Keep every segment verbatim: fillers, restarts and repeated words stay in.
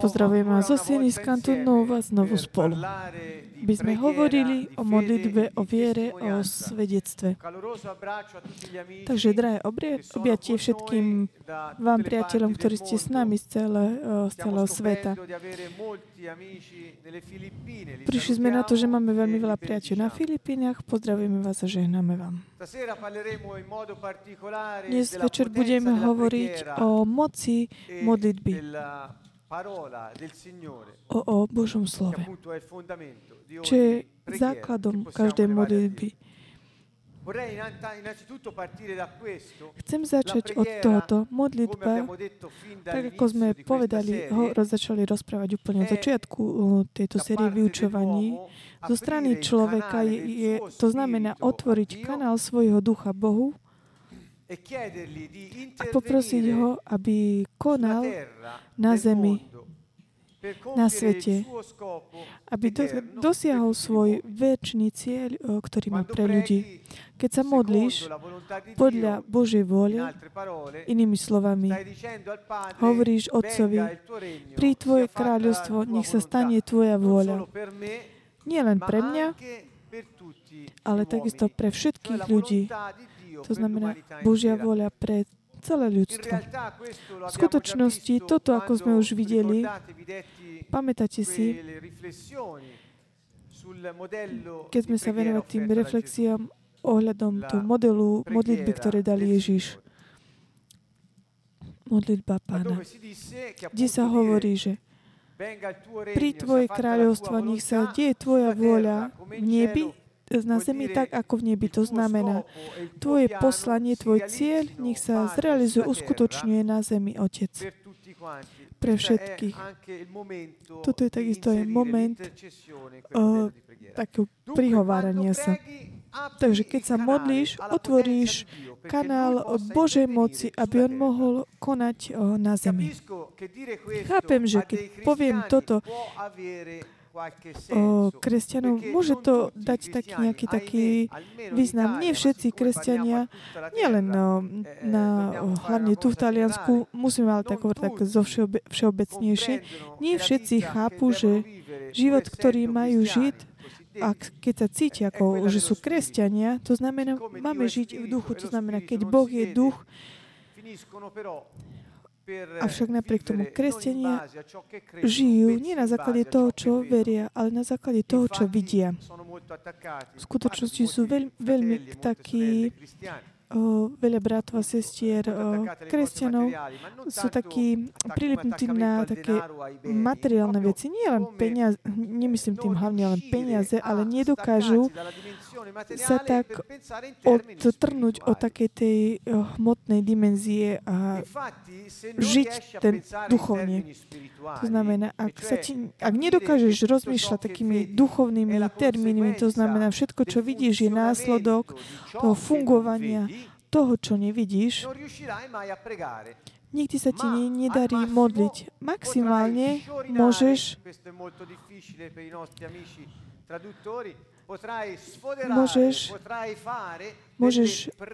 Pozdravujem vás zo Sieny z Kantónu, vás znovu spolu. By sme hovorili o modlitbe, o viere, o svedectve. Takže, drahé objatie všetkým vám priateľom, ktorí ste s nami z celého, z celého sveta. Prišli sme na to, že máme veľmi veľa priateľov na Filipínach. Pozdravujeme vás a žehnáme vám. Dnes večer budeme hovoriť o moci modlitby, o, o Božom slove, čo je základom každej modlitby. Chcem začať od tohoto. Modlitba, tak ako sme povedali, ho začali rozprávať úplne od začiatku tejto série vyučovaní. Zo strany človeka je, je, to znamená otvoriť kanál svojho ducha Bohu a poprosiť ho, aby konal na zemi, na svete, aby do, dosiahol svoj večný cieľ, ktorý má pre ľudí. Keď sa modlíš podľa Božej vôle, inými slovami, hovoríš Otcovi, príď tvoje kráľovstvo, nech sa stane tvoja vôľa. Nie len pre mňa, ale takisto pre všetkých ľudí. To znamená Božia vôľa pre celé ľudstvo. V skutočnosti, toto, ako sme už videli, pamätáte si, keď sme sa venovali tým reflexiám ohľadom toho modelu modlitby, ktoré dal Ježiš. Modlitba Pána. Kde sa hovorí, že pri tvoje kráľovstvo, nech sa deje tvoja vôľa v nebi, na zemi tak, ako v nebi. To znamená, tvoje poslanie, tvoj cieľ, nech sa zrealizuje, uskutočňuje na zemi, Otec. Pre všetkých. Toto je takisto je moment uh, takého prihovárania sa. Takže keď sa modlíš, otvoríš kanál Božej moci, aby on mohol konať uh, na zemi. Chápem, že keď poviem toto, O kresťanov, môže to dať taký, nejaký taký význam. Nie všetci kresťania, nielen na, na, hlavne tu v Taliansku, musíme ale tak hovoriť tak zo všeobe, všeobecnejšie, nie všetci chápu, že život, ktorý majú žiť, a keď sa cítia, ako, že sú kresťania, to znamená, máme žiť v duchu, to znamená, keď Boh je duch, avšak napriek tomu kresťania žijú nie na základe toho, čo veria, ale na základe toho, čo vidia. V skutočnosti sú veľ, veľmi takí, o, veľa bratov a sestier o, kresťanov sú takí prilipnutí na také materiálne veci. Nie len peniaze, nemyslím tým hlavne len peniaze, ale nedokážu sa tak odtrhnúť od takej tej hmotnej dimenzie a žiť ten duchovne. To znamená, ak, sa ti, ak nedokážeš rozmýšľať takými duchovnými termínmi, to znamená, všetko, čo vidíš, je následok toho fungovania toho, čo nevidíš, nikdy sa ti ne, nedarí modliť. Maximálne môžeš Môžeš, môžeš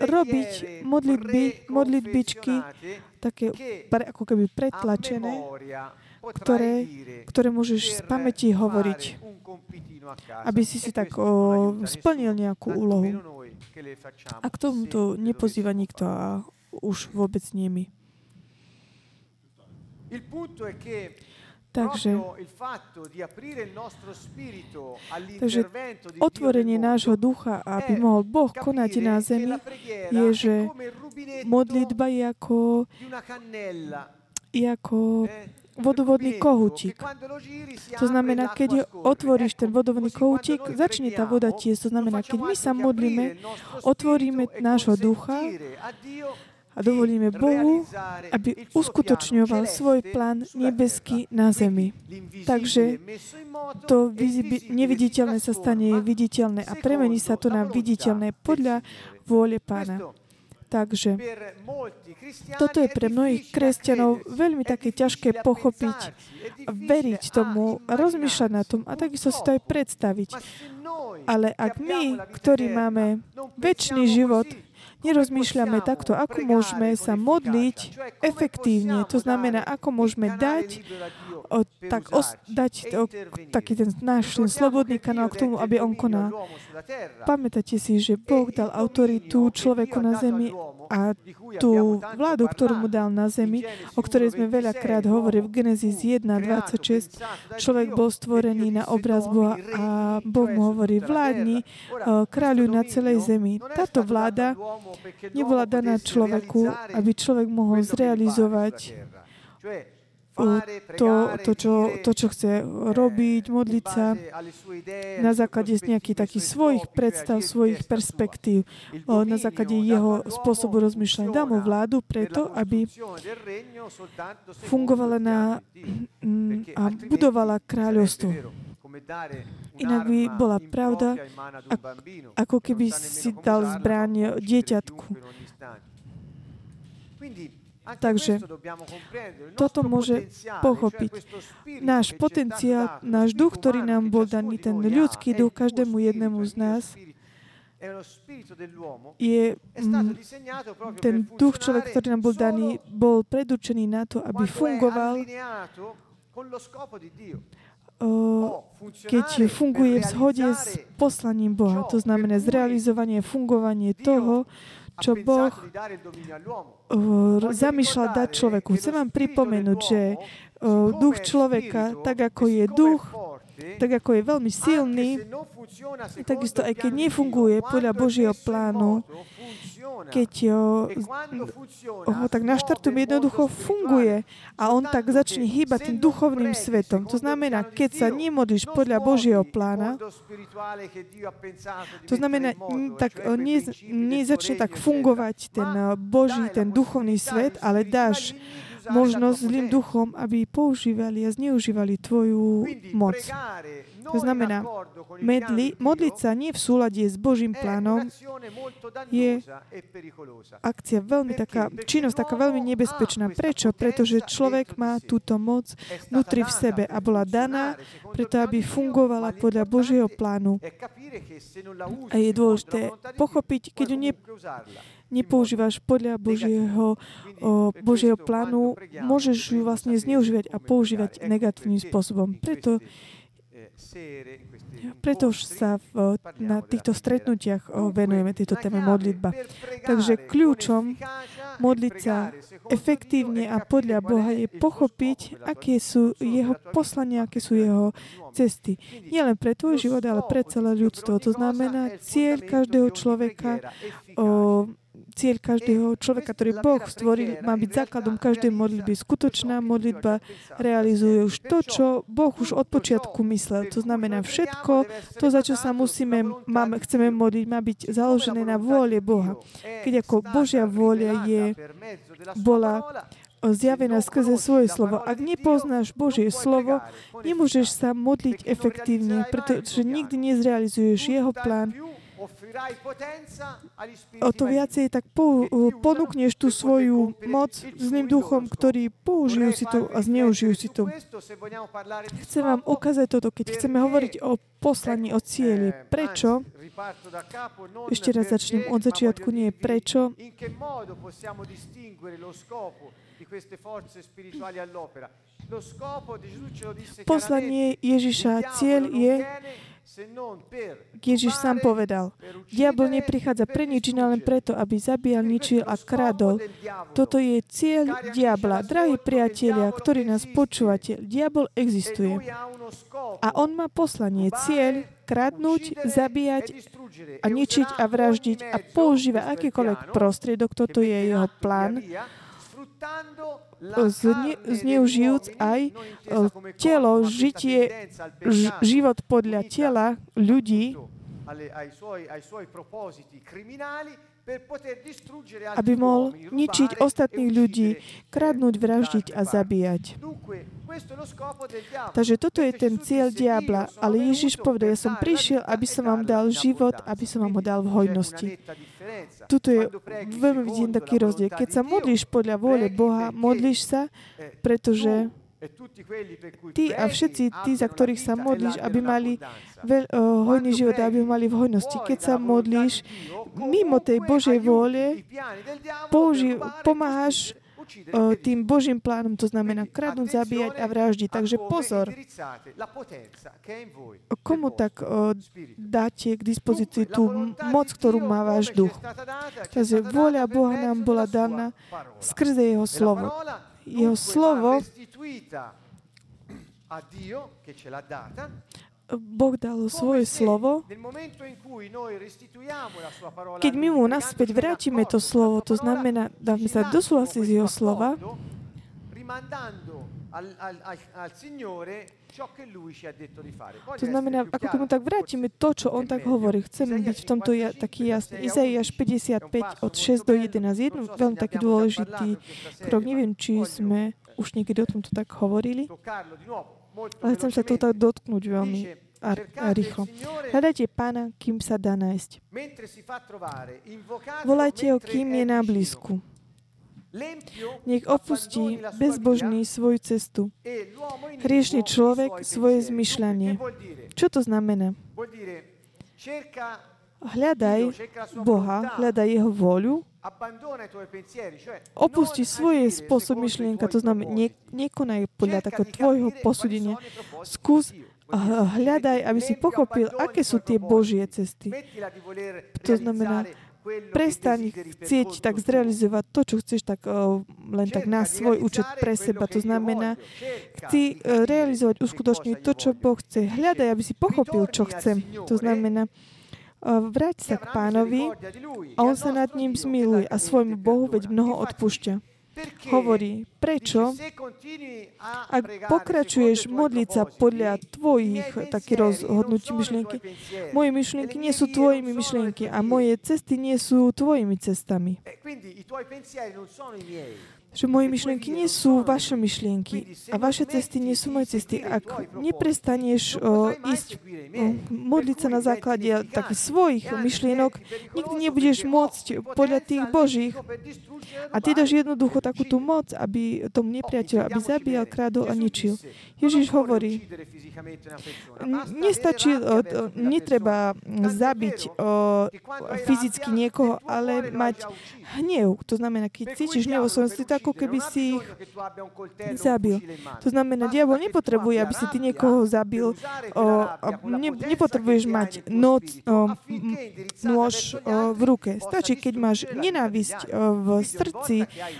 robiť modlitby, modlitbičky, také ako keby pretlačené, ktoré, ktoré môžeš z pamäti hovoriť, aby si si tak o, splnil nejakú úlohu. A k tomuto nepozýva nikto a už vôbec nie my. Takže, takže otvorenie nášho ducha, aby mohol Boh konať na zemi, je, že modlitba je ako, je ako vodovodný kohútik. To znamená, keď otvoríš ten vodovodný kohútik, začne tá voda tiec. To znamená, keď my sa modlíme, otvoríme nášho ducha a dovolíme Bohu, aby uskutočňoval svoj plán nebeský na zemi. Takže to neviditeľné sa stane viditeľné a premení sa to na viditeľné podľa vôle Pána. Takže toto je pre mnohých kresťanov veľmi také ťažké pochopiť, veriť tomu, rozmýšľať na tom a takisto si to aj predstaviť. Ale ak my, ktorí máme večný život, nerozmýšľame takto, ako môžeme sa modliť efektívne, to znamená, ako môžeme dať, o, tak, os, dať o, taký ten náš slobodný kanál k tomu, aby on konal. Pamätáte si, že Boh dal autoritu človeku na zemi a tú vládu, ktorú mu dal na zemi, o ktorej sme veľakrát hovorili v Genesis jeden dvadsaťšesť, človek bol stvorený na obraz Boha a Boh mu hovorí, vládni kráľu na celej zemi. Táto vláda nebola daná človeku, aby človek mohol zrealizovať to, to, čo, to čo chce robiť, modliť sa na základe nejakých takých svojich predstav, svojich perspektív, na základe jeho spôsobu rozmýšľania. Dá mu vládu preto, aby fungovala na, a budovala kráľovstvo. Inak by bola pravda, ako keby si dal zbraň dieťatku. Takže toto môže pochopiť. Náš potenciál, náš duch, ktorý nám bol daný, ten ľudský duch, každému jednému z nás, je ten duch človek, ktorý nám bol daný, bol predurčený na to, aby fungoval keď funguje v zhode s poslaním Boha. To znamená zrealizovanie, fungovanie toho, čo Boh zamýšľal dať človeku. Chcem vám pripomenúť, že duch človeka, tak ako je duch, tak ako je veľmi silný, takisto aj keď nefunguje podľa Božieho plánu, keď ho, ho tak naštartujem, jednoducho funguje a on tak začne hýbať tým duchovným svetom. To znamená, keď sa nemodlíš podľa Božieho plána, to znamená, tak nezačne tak fungovať ten Boží, ten duchovný svet, ale dáš možnosť zlým duchom, aby používali a zneužívali tvoju moc. To znamená, medli, modliť sa nie v súlade s Božím plánom je akcia veľmi taká, činnosť taká veľmi nebezpečná. Prečo? Pretože človek má túto moc vnútri v sebe a bola daná, preto aby fungovala podľa Božieho plánu. A je dôležité pochopiť, keď ju ne, nepoužívaš podľa Božieho, o, Božieho plánu, môžeš ju vlastne zneužívať a používať negatívnym spôsobom. Preto Preto už sa v, na týchto stretnutiach venujeme tejto téme modlitba. Takže kľúčom modliť sa efektívne a podľa Boha je pochopiť, aké sú jeho poslania, aké sú jeho cesty. Nie len pre tvoj život, ale pre celé ľudstvo. To znamená cieľ každého človeka, o, cieľ každého človeka, ktorý Boh stvoril, má byť základom každej modlitby. Skutočná modlitba realizuje už to, čo Boh už od počiatku myslel. To znamená všetko, to, za čo sa musíme, máme, chceme modliť, má byť založené na vôle Boha. Keď ako Božia vôľa je, bola zjavená skrze svoje slovo. Ak nepoznáš Božie slovo, nemôžeš sa modliť efektívne, pretože nikdy nezrealizuješ jeho plán. O to viacej tak po, ponúkneš tú svoju moc zlým duchom, ktorí použijú si to a zneužijú si to. Chcem vám ukázať toto, keď chceme hovoriť o poslaní, o cieli. Prečo? Ešte raz začnem od začiatku, nie prečo. Poslanie Ježiša, cieľ je, Ježiš sám povedal, diabol neprichádza pre nič iné, len preto, aby zabíjal, ničil a kradol. Toto je cieľ diabla. Drahí priatelia, ktorí nás počúvate, diabol existuje. A on má poslanie, cieľ kradnúť, zabíjať a ničiť a vraždiť a používa akýkoľvek prostriedok, toto je jeho plán, Zne, zneužijúc aj telo, žitie, ž, život podľa tela ľudí, aby mohol ničiť ostatných ľudí, kradnúť, vraždiť a zabíjať. Takže toto je ten cieľ diabla, ale Ježiš povedal, ja som prišiel, aby som vám dal život, aby som vám ho dal v hojnosti. Tuto je veľmi vidím taký rozdiel. Keď sa modlíš podľa vôle Boha, modlíš sa, pretože Ty a všetci tí, za ktorých sa modlíš, aby mali veľ, uh, hojný život, aby ho mali v hojnosti. Keď sa modlíš, mimo tej Božej vôle použi- pomáhaš uh, tým Božím plánom, to znamená kradnúť, zabíjať a vraždiť. Takže pozor, komu tak uh, dáte k dispozícii tú moc, ktorú má váš duch. Takže vôľa Boha nám bola daná skrze Jeho slovo. Jeho slovo Boh dal svoje slovo. Keď my mu naspäť vrátime to slovo, to znamená, dáme sa do súhlasu z jeho slova, to znamená, ako tomu tak vrátime to, čo on tak hovorí. Chceme byť v tomto ja, taký jasný. Izaiáš päťdesiatpäť od šesť do jedenásť. Jedno veľmi taký dôležitý krok. Neviem, či sme už niekedy o tomto tak hovorili, ale chcem sa to tak dotknúť veľmi a, a rýchlo. Hľadajte Pána, kým sa dá nájsť. Volajte ho, kým je na blízku. Nech opustí bezbožný svoju cestu. Hriešný človek svoje zmyšľanie. Čo to znamená? Hľadaj Boha, hľadaj Jeho vôľu, opusti svoje spôsob myšlienka, to znamená, ne, nekonaj podľa takého tvojho posúdenia. Skús hľadaj, aby si pochopil, aké sú tie Božie cesty. To znamená, prestaň chcieť tak zrealizovať to, čo chceš tak uh, len tak na svoj účet pre seba. To znamená, chci uh, realizovať, uskutočniť to, čo Boh chce. Hľadaj, aby si pochopil, čo chce. To znamená, uh, vráť sa k Pánovi a On sa nad ním zmiluje a svojmu Bohu veď mnoho odpúšťa. Hovorí, prečo, ak pokračuješ modliť sa podľa tvojich takých rozhodnutí myšlienky, moje myšlienky nie sú tvojimi myšlienky a moje cesty nie sú tvojimi cestami. Že moje myšlienky nie sú vaše myšlienky a vaše cesty nie sú moje cesty. Ak neprestaneš uh, ísť, uh, modliť sa na základe takých svojich myšlienok, nikdy nebudeš môcť podľa tých Božích. A ty dáš jednoducho takú tú moc, aby tomu nepriateľu, aby zabíjal, krádol a ničil. Ježiš hovorí, nestačí, uh, netreba zabiť uh, fyzicky niekoho, ale mať hnev. To znamená, keď cítiš hnev, ako keby si ich zabil. To znamená, diabol nepotrebuje, aby si ty niekoho zabil. O, ne, nepotrebuješ mať noc, o, nôž o, v ruke. Stačí, keď máš nenávisť o, v srdci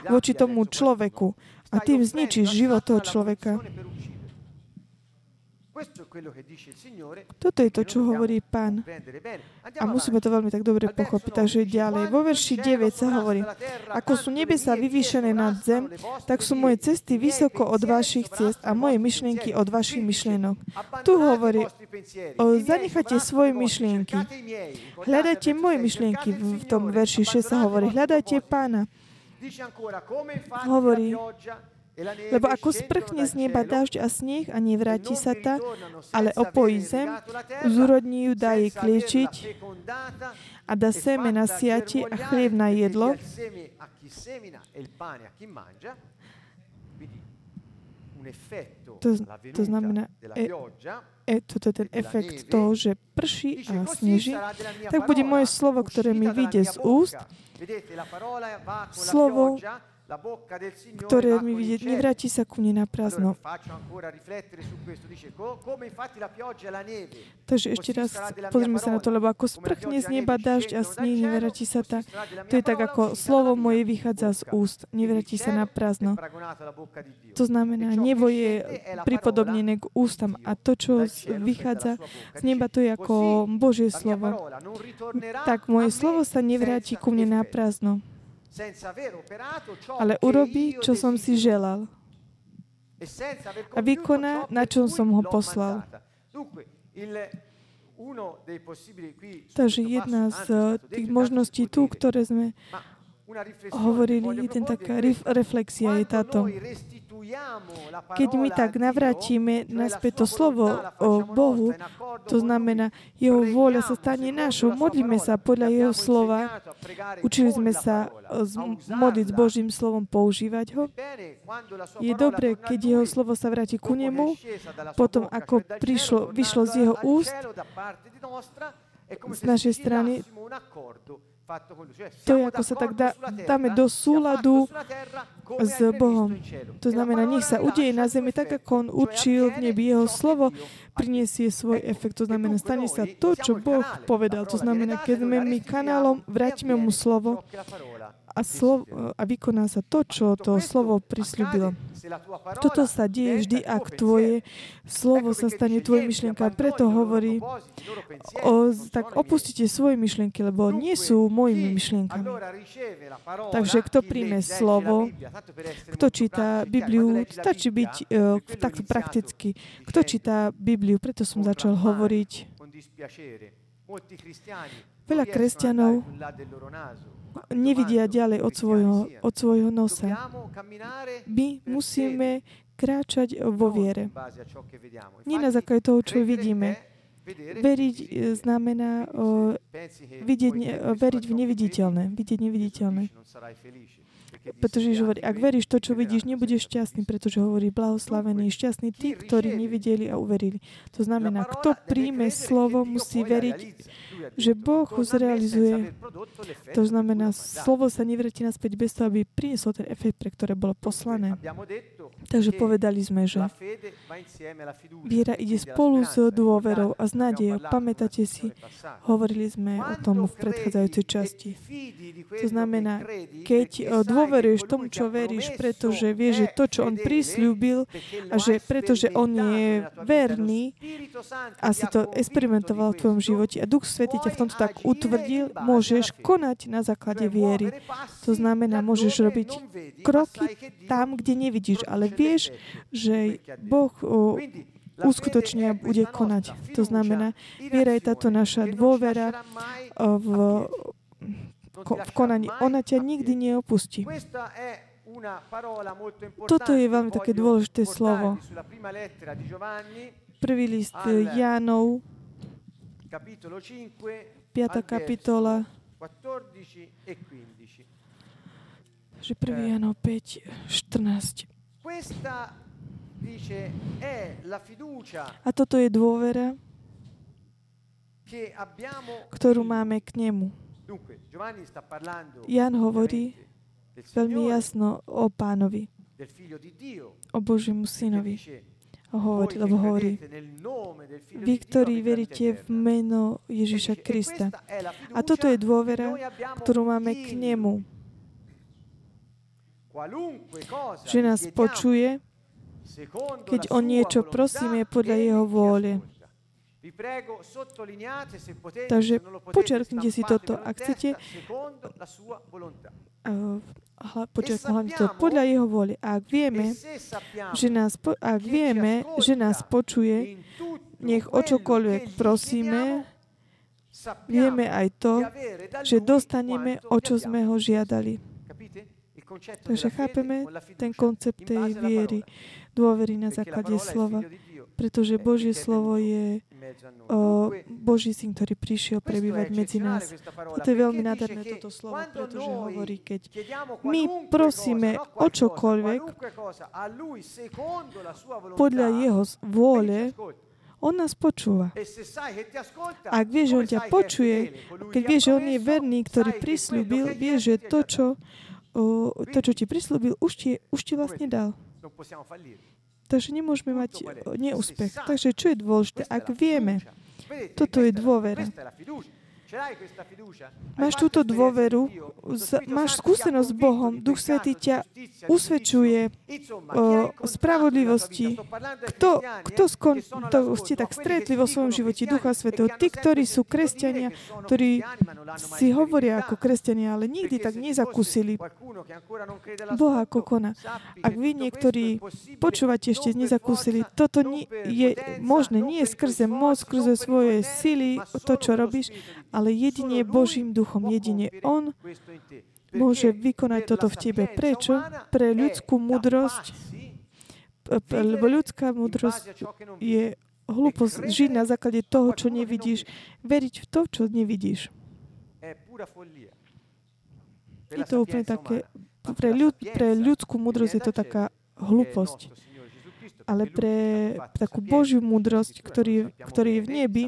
voči tomu človeku a tým zničíš život toho človeka. Toto je to, čo hovorí Pán. A musíme to veľmi tak dobre pochopiť. Takže ďalej. Vo verši deväť sa hovorí, ako sú nebesá vyvýšené nad zem, tak sú moje cesty vysoko od vašich ciest a moje myšlienky od vašich myšlienok. Tu hovorí, zanechajte svoje myšlienky. Hľadajte moje myšlienky. V tom verši šesť sa hovorí, hľadajte Pána. Hovorí, lebo ako sprchne z neba dážď a sneh a nevráti sa tá, ale opojí zem, zúrodní ju, dá jej kliečiť a dá seme na siati a chlieb na jedlo. To, to znamená, e, e, toto je ten efekt toho, že prší a sneží, tak bude moje slovo, ktoré mi vyjde z úst, slovo, ktoré mi vidieť, nevráti sa ku mne na prázdno. Takže ešte raz pozrime sa na to, lebo ako sprchne z neba dážď a sníh, nevráti sa tá. To je tak, ako slovo moje vychádza z úst, nevráti sa na prázdno. To znamená, nebo je pripodobnené k ústam a to, čo vychádza z neba, to je ako Božie slovo. Tak moje slovo sa nevráti ku mne na prázdno, ale urobí, čo som si želal a vykoná, na čo som ho poslal. Takže jedna z tých možností tu, ktoré sme hovorili, je taká ref- reflexia je táto. Keď my tak navrátime naspäť to slovo o Bohu, to znamená, jeho vôľa sa stane našou, modlíme sa podľa jeho slova, učili sme sa modliť s Božím slovom, používať ho. Je dobre, keď jeho slovo sa vráti ku nemu, potom ako prišlo, vyšlo z jeho úst, z našej strany, to je, ako sa tak dá, dáme do súladu s Bohom. To znamená, nech sa udeje na zemi tak, ako on učil v nebi. Jeho slovo priniesie svoj efekt. To znamená, stane sa to, čo Boh povedal. To znamená, keď sme my kanálom, vrátime mu slovo a, slovo a vykoná sa to, čo to slovo prisľúbilo. Toto sa deje vždy, ak tvoje slovo sa stane tvojou myšlienkou. Preto hovorí, o, tak opustite svoje myšlienky, lebo nie sú mojimi myšlienkami. Takže kto príjme slovo, kto číta Bibliu, stačí byť uh, takto prakticky. Kto číta Bibliu, preto som začal hovoriť. Veľa kresťanov nevidia ďalej od svojho, od svojho nosa. My musíme kráčať vo viere. Nie na základe toho, čo vidíme. Veriť znamená uh, vidieť, uh, veriť v neviditeľné. Vidieť neviditeľné. Pretože hovorí, ak veríš to, čo vidíš, nebudeš šťastný, pretože hovorí, blahoslavený, šťastný tí, ktorí nevideli a uverili. To znamená, kto príjme slovo, musí veriť, že Boh ho zrealizuje. To znamená, slovo sa nevráti naspäť bez toho, aby prinieslo ten efekt, pre ktoré bolo poslané. Takže povedali sme, že viera ide spolu s dôverou a s nádejou. Pamätáte si, hovorili sme o tom v predchádzajúcej časti. To znamená, keď dôveruješ tomu, čo veríš, pretože vieš, že to, čo on prisľúbil a že pretože on je verný a si to experimentoval v tvojom živote a Duch Svätý ťa v tomto tak utvrdil, môžeš konať na základe viery. To znamená, môžeš robiť kroky tam, kde nevidíš, ale vieš, že Boh oh, uskutočne bude konať. To znamená, viera je táto naša dôvera oh, v, ko, v konaní. Ona ťa nikdy neopustí. Toto je veľmi také dôležité slovo. Prvý list Janov, piata kapitola, že prvý Janov päť štrnásť. A toto je dôvera, ktorú máme k nemu. Jan hovorí veľmi jasno o Pánovi, o Božiemu synovi. Hovorí, lebo hovorí, vy, ktorí veríte v meno Ježiša Krista. A toto je dôvera, ktorú máme k nemu. Že nás počuje, keď on niečo prosíme podľa jeho vôle. Takže počerknite si toto, ak chcete, počerknite hlavne to podľa jeho vôle. A ak vieme, že nás, ak vieme, že nás počuje, nech o čokoľvek prosíme, vieme aj to, že dostaneme, o čo sme ho žiadali. Takže chápeme ten koncept tej viery, dôvery na základe slova, pretože Božie slovo je o, Boží syn, ktorý prišiel prebývať medzi nás. Toto je veľmi nádherné toto slovo, pretože hovorí, keď my prosíme o čokoľvek podľa jeho vôle, on nás počúva. Ak vieš, že on ťa počuje, keď vieš, že on je verný, ktorý prisľúbil, vieš, že to, čo O, to, čo ti prislúbil, už ti, už ti vlastne dal. Takže nemôžeme mať neúspech. Takže čo je dôležité? Ak vieme, toto je dôvera. Máš túto dôveru, máš skúsenosť s Bohom, Duch Svätý ťa usvedčuje o spravodlivosti. Kto, kto skon, to ste tak stretli vo svojom živote Ducha Svätého? Tí, ktorí sú kresťania, ktorí si hovoria ako kresťania, ale nikdy tak nezakusili Boha ako koná. Ak vy niektorí počúvate ešte nezakusili, toto nie je možné, nie je skrze moc, skrze svoje sily, to, čo robíš, ale jedine Božím duchom, jedine on môže vykonať toto v tebe. Prečo? Pre ľudskú múdrosť lebo ľudská múdrosť je hlúposť žiť na základe toho, čo nevidíš, veriť v to, čo nevidíš. Je to úplne také, pre, ľud, pre ľudskú múdrosť je to taká hlúposť, ale pre takú Božiu múdrosť, ktorý, ktorý je v nebi,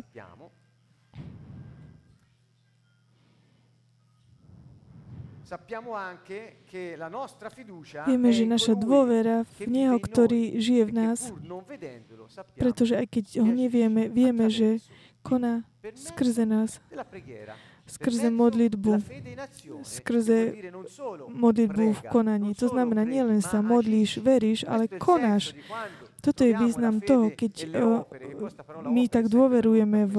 vieme, že naša dôvera v Neho, ktorý žije v nás, pretože aj keď ho nevieme, vieme, že koná skrze nás, skrze modlitbu, skrze modlitbu v konaní. To znamená, nielen sa modlíš, veríš, ale konáš. Toto je význam toho, keď my tak dôverujeme v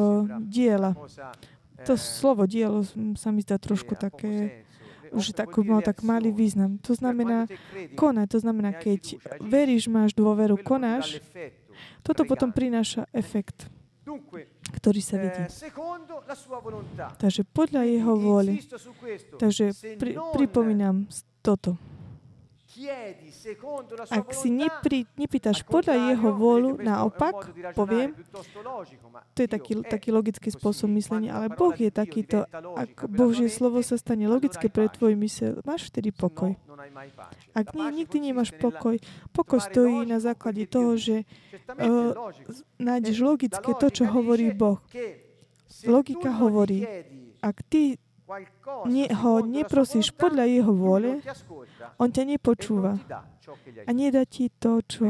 diela. To slovo dielo sa mi zdá trošku také, že tak, mal tak malý význam. To znamená konať. To znamená, keď veríš, máš dôveru, konáš, toto potom prináša efekt, ktorý sa vidí. Takže podľa jeho vôli. Takže pri, pripomínam toto. Ak si nepri, nepýtaš podľa jeho vôľu, naopak, poviem, to je taký, taký logický spôsob myslenia, ale Boh je takýto, ak Božie slovo sa stane logické pre tvoj mysel, máš vtedy pokoj. Ak nie, nikdy nemáš pokoj, pokoj stojí na základe toho, že uh, nájdeš logické to, čo hovorí Boh. Logika hovorí, ak ty Nie, ho neprosíš podľa jeho vôle, on ťa nepočúva a nedá ti to, čo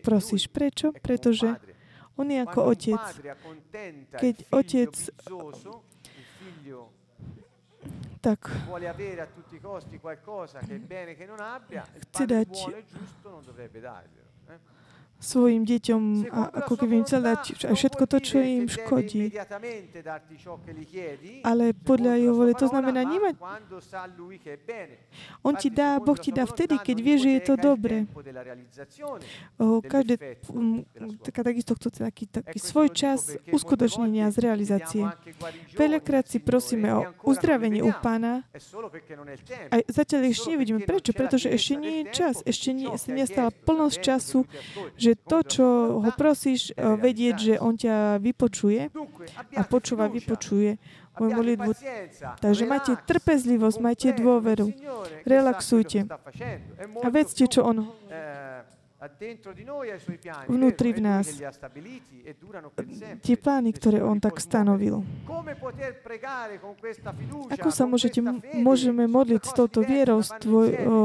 prosíš. Prečo? Pretože on je ako otec. Keď otec tak chce dať svojim deťom a ako keby im chcel dať všetko to, čo im škodí. Ale podľa jeho vôle to znamená nemať. On ti dá, Boh ti dá vtedy, keď vie, že je to dobre. Každé, takisto chce taký, taký svoj čas uskutočnenia z realizácie. Veľakrát si prosíme o uzdravenie u Pána a zatiaľ ešte nevidíme. Prečo? Pretože ešte nie je čas. Ešte nie, sa nestala plnosť času, že to, čo ho prosíš, vedieť, že on ťa vypočuje a počúva, vypočuje moju modlitbu. Takže majte trpezlivosť, majte dôveru, relaxujte a vedzte, čo on vnútri v nás, tie plány, ktoré on tak stanovil. Ako sa môžete, môžeme modliť s touto vierou, s, tvoj, o,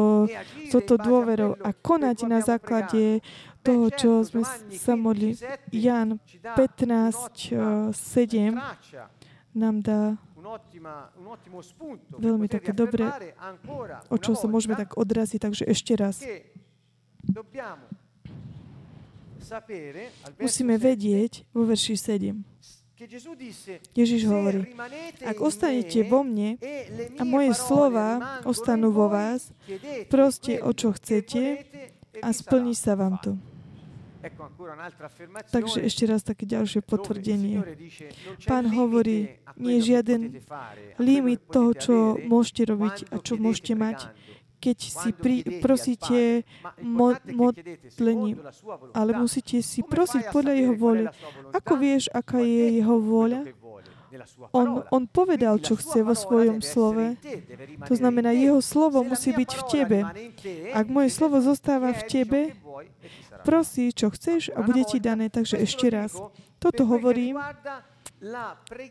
s touto dôverou a konať na základe toho, čo sme sa modli. Jan pätnásť sedem nám dá veľmi také dobré, o čo sa môžeme tak odraziť, takže ešte raz. Musíme vedieť vo verši sedem. Ježiš hovorí, ak ostanete vo mne a moje slova ostanú vo vás, proste o čo chcete a splní sa vám to. Takže ešte raz také ďalšie potvrdenie. Pán hovorí, nie je žiaden limit toho, čo môžete robiť a čo môžete mať, keď si pri, prosíte mo, modlení, ale musíte si prosiť podľa jeho vôle. Ako vieš, aká je jeho vôľa? On, on povedal, čo chce vo svojom slove. To znamená, jeho slovo musí byť v tebe. Ak moje slovo zostáva v tebe, prosí, čo chceš a bude ti dané. Takže ešte raz. Toto hovorím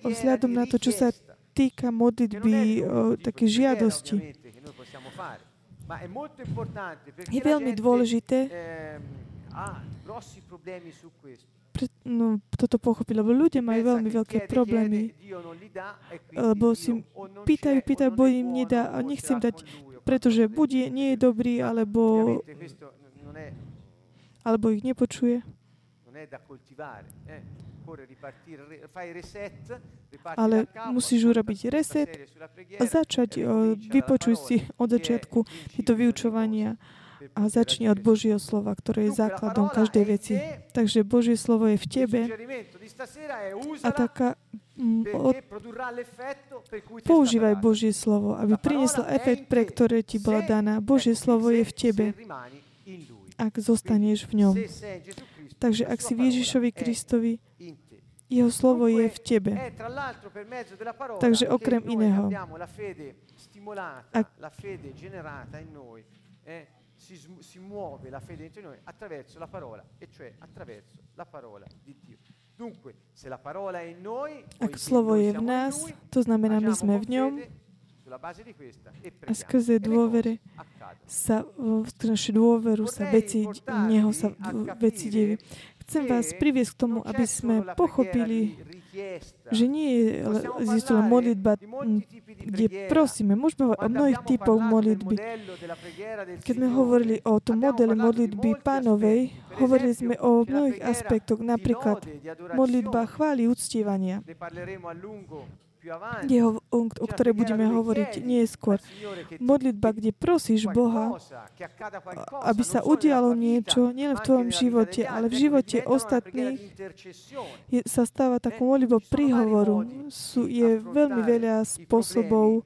vzhľadom na to, čo sa týka modlitby, také žiadosti. Je veľmi dôležité, pre, no, toto pochopí, lebo ľudia majú veľmi veľké problémy, lebo si pýtajú, pýtajú, bo im nedá, a nechcem dať, pretože buď je, nie je dobrý, alebo, alebo ich nepočuje. Ale musíš urobiť reset a začať, vypočuj si od začiatku tieto vyučovania a začni od Božieho slova, ktoré je základom každej veci. Takže Božie slovo je v tebe a taká od... používaj Božie slovo, aby prinieslo efekt, pre ktoré ti bola daná. Božie slovo je v tebe. ak zostaneš v ňom. Takže ak si v Ježišovi Kristovi, jeho slovo je v tebe. Takže okrem iného, ak Si, si muove la fede dentro di noi attraverso la parola, e cioè attraverso la parola di Dio. Dunque, se la parola è in noi, ak slovo je v nás, to znamená, my sme v ňom, a skrze dôvery sa, našu dôveru sa veci, neho sa veci dejú. Chcem vás priviesť k tomu, aby sme pochopili, že nie existuje modlitba, kde prosíme. Môžeme hovoriť o mnohých typoch modlitby. Keď sme hovorili o tom modele modlitby pánovej, hovorili sme o mnohých aspektoch, napríklad modlitba chvály, uctievania, Jeho, o, o ktorej budeme hovoriť neskôr. Modlitba, kde prosíš Boha, aby sa udialo niečo, nielen v tvojom živote, ale v živote ostatných, je, sa stáva takou modlitbou príhovoru. Sú, je veľmi veľa spôsobov,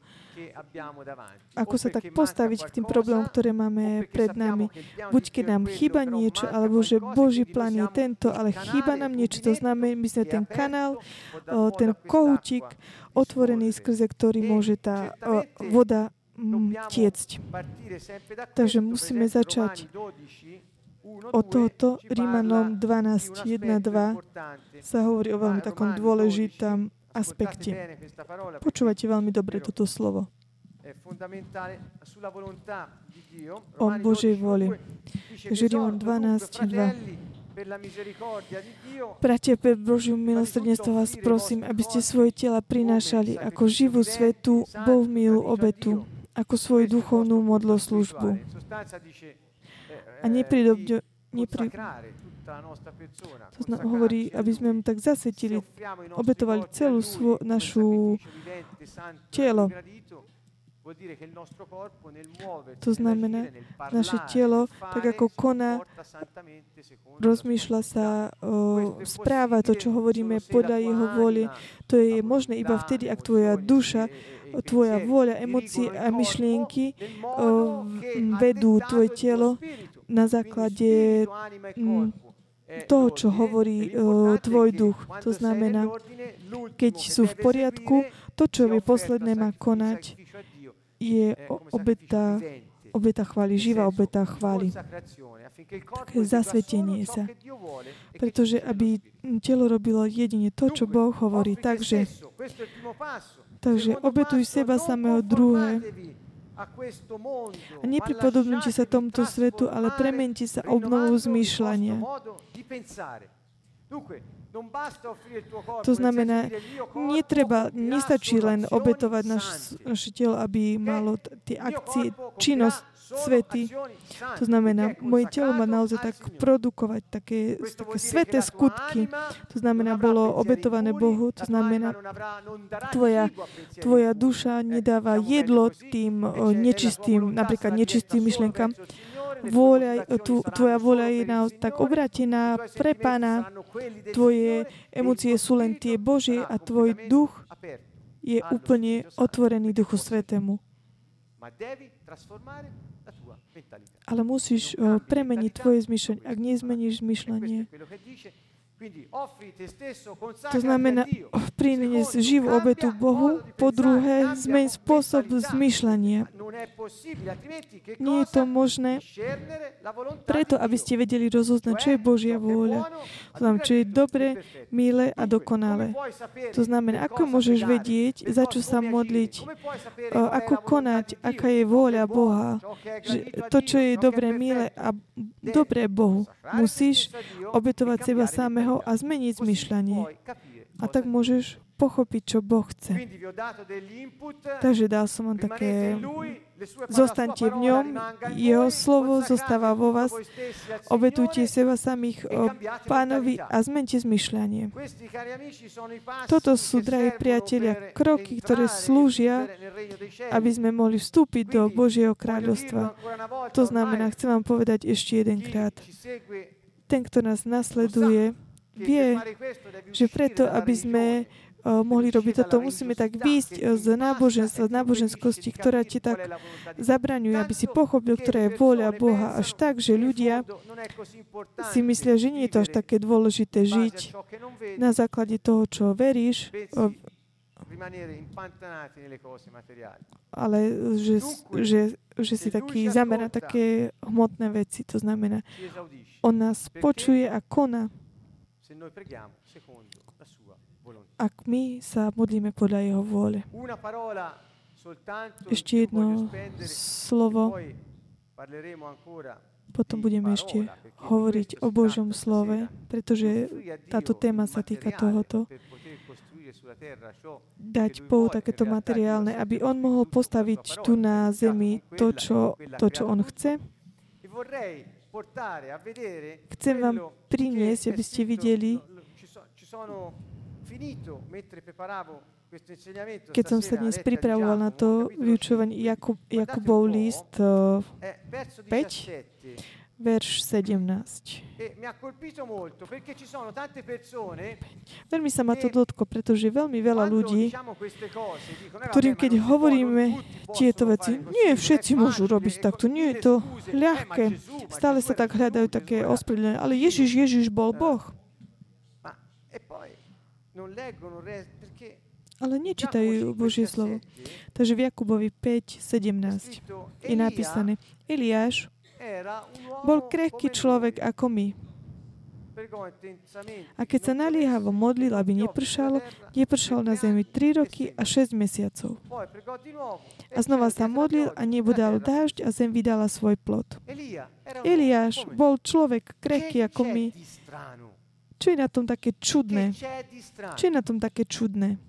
ako sa tak postaviť k tým problémom, ktoré máme pred nami. Buď keď nám chýba niečo, alebo že Boží plán je tento, ale chýba nám niečo, to znamená, my sme ten kanál, ten kohútik otvorený, skrze ktorý môže tá voda tiecť. Takže musíme začať od tohoto. Rímanom dvanásť, jeden, dva sa hovorí o veľmi takom dôležitom aspekte. Počúvajte veľmi dobre toto slovo o Božej voli. Rímanom dvanásť, dva. Bratia, pre Božiu milosrdenstvo vás prosím, aby ste svoje tela prinášali ako živú, svätú, bohumilú obetu, ako svoju duchovnú modloslužbu. A nepridobňujte Nepri... To zna, hovorí, aby sme mu tak zasvetili, obetovali celú svo, našu telo. To znamená, naše telo, tak ako koná, rozmýšľa sa, o, správa to, čo hovoríme podľa jeho vôle. To je možné iba vtedy, ak tvoja duša, tvoja vôľa, emócie a myšlienky o, vedú tvoje telo na základe m, toho, čo hovorí o, tvoj duch. To znamená, keď sú v poriadku, to, čo je posledné, má konať, je obeta, obeta chváli, živá obeta chváli. Také zasvetenie sa. Pretože aby telo robilo jedine to, čo Boh hovorí. Takže, takže obetuj seba samého, druhé. A nepripodobnite sa tomuto svetu, ale premente sa obnovou zmýšľania. To znamená, netreba, nestačí len obetovať naš, naše telo, aby malo tie akcie, činnosť svety. To znamená, moje telo má naozaj tak produkovať také, také sveté skutky. To znamená, bolo obetované Bohu. To znamená, tvoja, tvoja duša nedáva jedlo tým nečistým, napríklad nečistým myšlienkam. Vôľa, tvoja vôľa je naozaj tak obrátená, prepána, tvoje emócie sú len tie Božie a tvoj duch je úplne otvorený Duchu Svätému. Ale musíš premeniť tvoje zmyšľanie. Ak nezmeníš zmyšľanie, to znamená, priniesť živú obetu Bohu. Po druhé, zmeň spôsob zmýšľania. Nie je to možné preto, aby ste vedeli rozoznať, čo je Božia vôľa. To znamená, čo je dobre, milé a dokonalé. To znamená, ako môžeš vedieť, za čo sa modliť, ako konať, aká je vôľa Boha. Že to, čo je dobre, milé a dobré Bohu. Musíš obetovať seba samého a zmeniť zmyšľanie. A tak môžeš pochopiť, čo Boh chce. Takže dal som vám také: zostaňte v ňom, jeho slovo zostáva vo vás, obetujte seba samých pánovi a zmente zmyšľanie. Toto sú, drahí priatelia, kroky, ktoré slúžia, aby sme mohli vstúpiť do Božieho kráľovstva. To znamená, chcem vám povedať ešte jedenkrát. Ten, kto nás nasleduje, vie, že preto, aby sme mohli robiť toto, musíme tak výjsť z náboženstva, z náboženskosti, ktorá ti tak zabraňuje, aby si pochopil, ktorá je vôľa Boha. Až tak, že ľudia si myslia, že nie je to až také dôležité žiť na základe toho, čo veríš, ale že, že, že si taký zamerá také hmotné veci. To znamená, on nás počuje a koná, ak my sa modlíme podľa jeho vôle. Ešte jedno slovo, potom budeme ešte hovoriť o Božom slove, pretože táto téma sa týka tohoto. Dať Bohu takéto materiálne, aby on mohol postaviť tu na zemi to, čo, to, čo on chce. Chcem vám priniesť, aby ste videli, keď som sa dnes pripravoval na to vyučovanie Jakub, Jakubov list päť, verš sedemnásť. Veľmi sa ma to dotklo, pretože veľmi veľa ľudí, ktorým keď hovoríme tieto veci, nie všetci môžu robiť takto, nie je to ľahké. Stále sa tak hľadajú také ospravedlnenia, ale Ježiš, Ježiš bol Boh. Ale nečítajú Božie slovo. Takže v Jakubovi päť sedemnásť je napísané: Eliáš bol krehký človek ako my. A keď sa naliehavo modlil, aby nepršalo, nepršalo na zemi tri roky a šesť mesiacov. A znova sa modlil a nebo dal dážď a zem vydala svoj plod. Eliáš bol človek krehký ako my. Čo je na tom také čudné? Čo je na tom také čudné?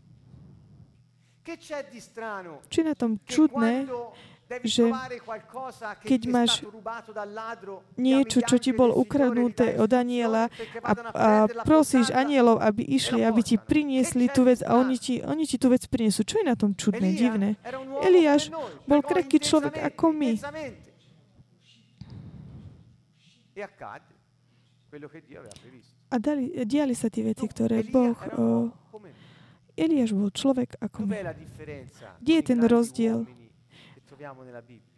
Čo je na tom čudné, že keď máš niečo, čo ti bolo ukradnuté od Aniela a, a prosíš anielov, aby išli, aby ti priniesli tú vec a oni ti, oni ti tú vec priniesú. Čo je na tom čudné, divné? Eliáš bol krehký človek ako my. A dali, diali sa tie veci, ktoré Boh... Oh, Eliáš bol človek ako my. Kde je ten rozdiel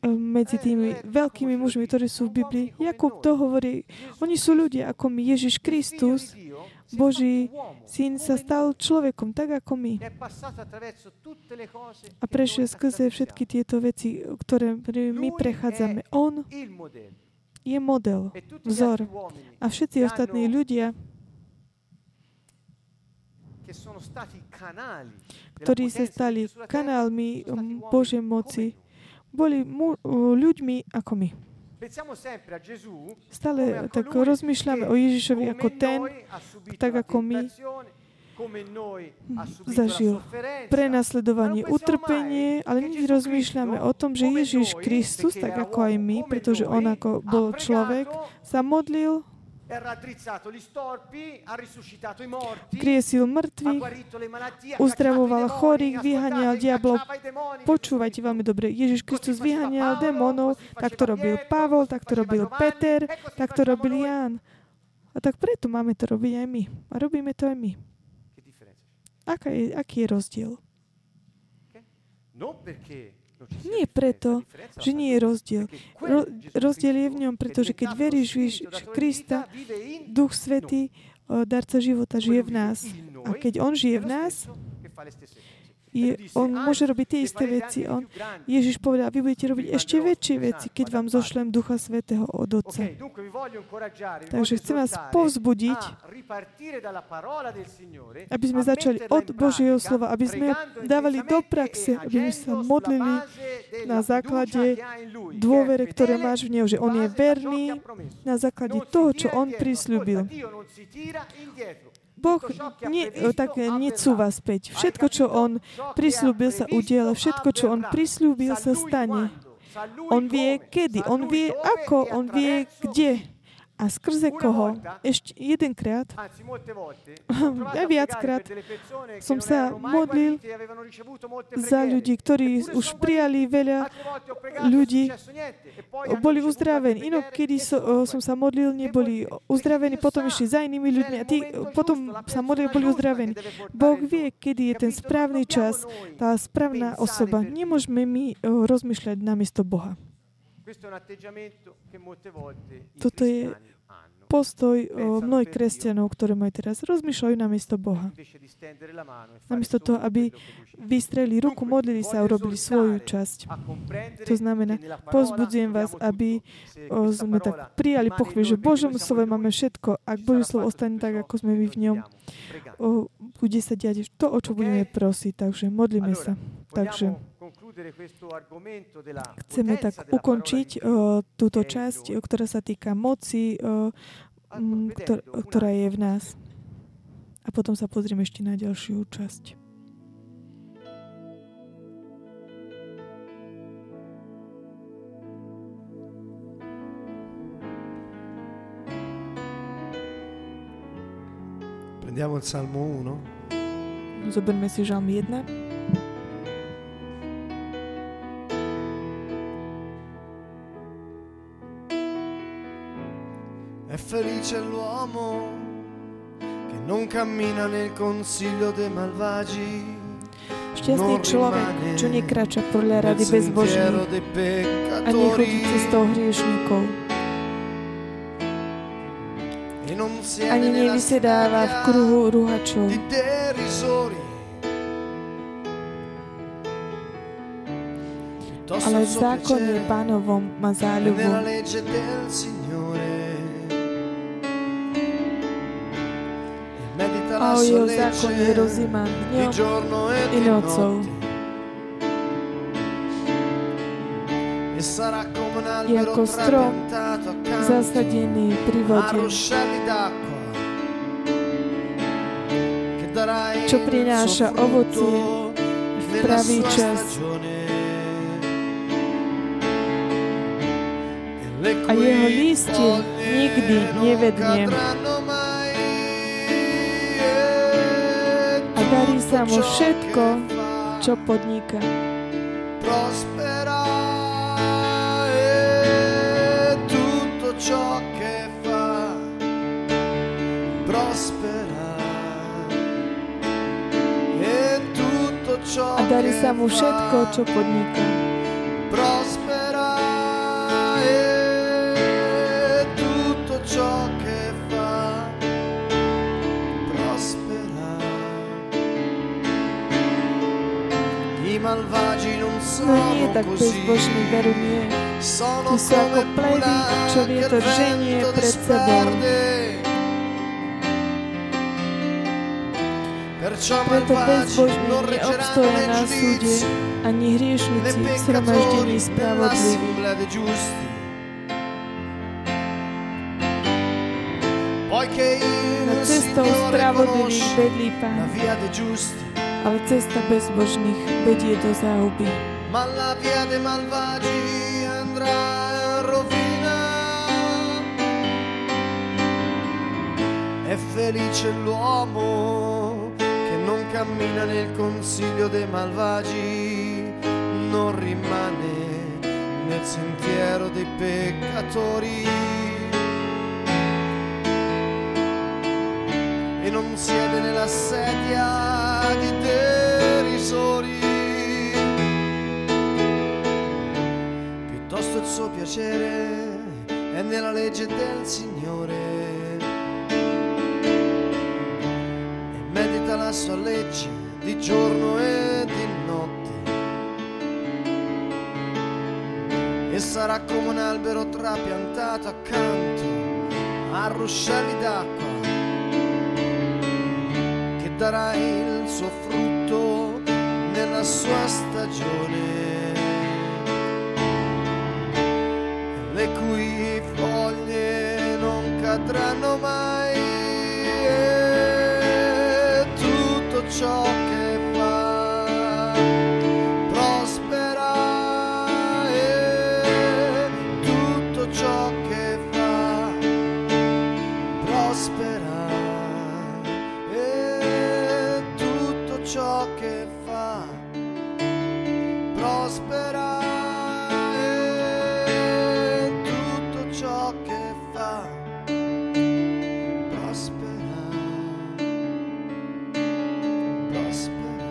medzi tými veľkými mužmi, ktorí sú v Biblii? Jakub to hovorí. Oni sú ľudia ako my. Ježiš Kristus, Boží syn, sa stal človekom tak ako my. A prešiel skrze všetky tieto veci, ktoré my prechádzame. On je model, vzor. A všetci ostatní ľudia, ktorí sa stali kanálmi Božej moci, boli mu, ľuďmi ako my. Stále tak rozmýšľame o Ježišovi ako ten, tak ako my, zažil prenasledovanie, utrpenie, ale nikdy rozmýšľame o tom, že Ježiš Kristus, tak ako aj my, pretože on ako bol človek, sa modlil, kriesil mŕtvych, uzdravoval chorých, vyháňal diablov. Počúvajte veľmi dobre, Ježiš Kristus vyháňal démonov, tak to robil Pavol, tak to robil Peter, tak to robil Ján. A tak preto máme to robiť aj my. A robíme to aj my. Aká je, aký je rozdiel? Nie preto, že nie je rozdiel. Ro, rozdiel je v ňom, pretože keď veríš v Krista, Duch Svätý, darca života, žije v nás. A keď on žije v nás, je, on môže robiť tie isté veci. On, Ježiš povedal, vy budete robiť ešte väčšie veci, keď vám zošlem Ducha Svätého od Otca. Takže chcem vás povzbudiť, aby sme začali od Božieho slova, aby sme dávali do praxe, aby sme sa modlili na základe dôvere, ktoré máš v neho, že on je verný, na základe toho, čo on prisľúbil. Boh nie, tak necúva späť. Všetko, čo on prisľúbil, sa udiela. Všetko, čo on prisľúbil, sa stane. On vie kedy, on vie ako, on vie kde. A skrze koho? Ešte jedenkrát, ja viackrát som sa modlil za ľudí, ktorí už prijali veľa ľudí, boli uzdravení. Inokedy som sa modlil, neboli uzdravení, potom išli za inými ľuďmi a tí potom sa modlili, boli uzdravení. Boh vie, kedy je ten správny čas, tá správna osoba. Nemôžeme my rozmýšľať namiesto Boha. Toto je postoj mnohých kresťanov, ktorí majú teraz, rozmýšľajú namiesto Boha. Namiesto toho, aby vystrelili ruku, modlili sa a urobili svoju časť. To znamená, pozbudzujem vás, aby sme tak prijali pochvy, že Božom slove máme všetko, ak Božie slovo ostane tak, ako sme my v ňom, bude sa diať to, o čo budeme prosiť. Takže modlíme sa. Takže chceme tak ukončiť uh, túto časť, ktorá sa týka moci, uh, m, ktor- ktorá je v nás. A potom sa pozrieme ešte na ďalšiu časť. Prendiamo il Salmo uno. Zoberme si Žalm jeden. È felice l'uomo che non cammina nel consiglio dei malvagi. Šťastný človek, čo nekrača podľa rady bezbožných a nechodí cestou hriešnikov. Ani nevysedáva v kruhu ruhačov. Ale v zákone Pánovom má záľubu. A o jeho zákone rozímam dňom i nocou. Je ako strom zasadený pri vode, čo prináša ovocie v pravý čas. A jeho lístie nikdy nevedne. Darí sa mu všetko, čo podniká. A darí sa mu všetko, čo podniká. No nie, tak bezbožní veru nie. Ty sú ako plevy, čo vietor ženie pred sebou. Preto bezbožní neobstoja na súde, ani hriešnici v zhromaždení spravodliví. Na cestou spravodlivých vedlí Pán, ale cesta bezbožných vedie do záhuby. Ma la via dei malvagi andrà in rovina. È felice l'uomo che non cammina nel consiglio dei malvagi, non rimane nel sentiero dei peccatori e non siede nella sedia di derisori. Piuttosto il suo piacere è nella legge del Signore e medita la sua legge di giorno e di notte. E sarà come un albero trapiantato accanto a ruscelli d'acqua, che darà il suo frutto nella sua stagione, le cui foglie non cadranno mai. E tutto ciò che fa prospera, e tutto ciò che fa prospera e tutto ciò che fa prospera, prospera.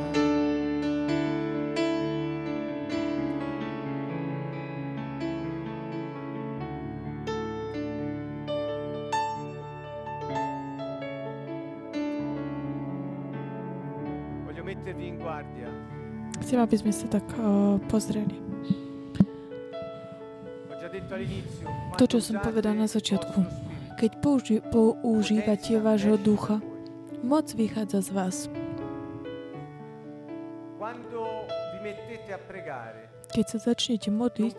Voglio mettervi in guardia. Chcem, aby sme sa tak uh, pozreli. To, čo som povedal na začiatku. Keď použi- používate vášho ducha, moc vychádza z vás. Keď sa začnete modliť,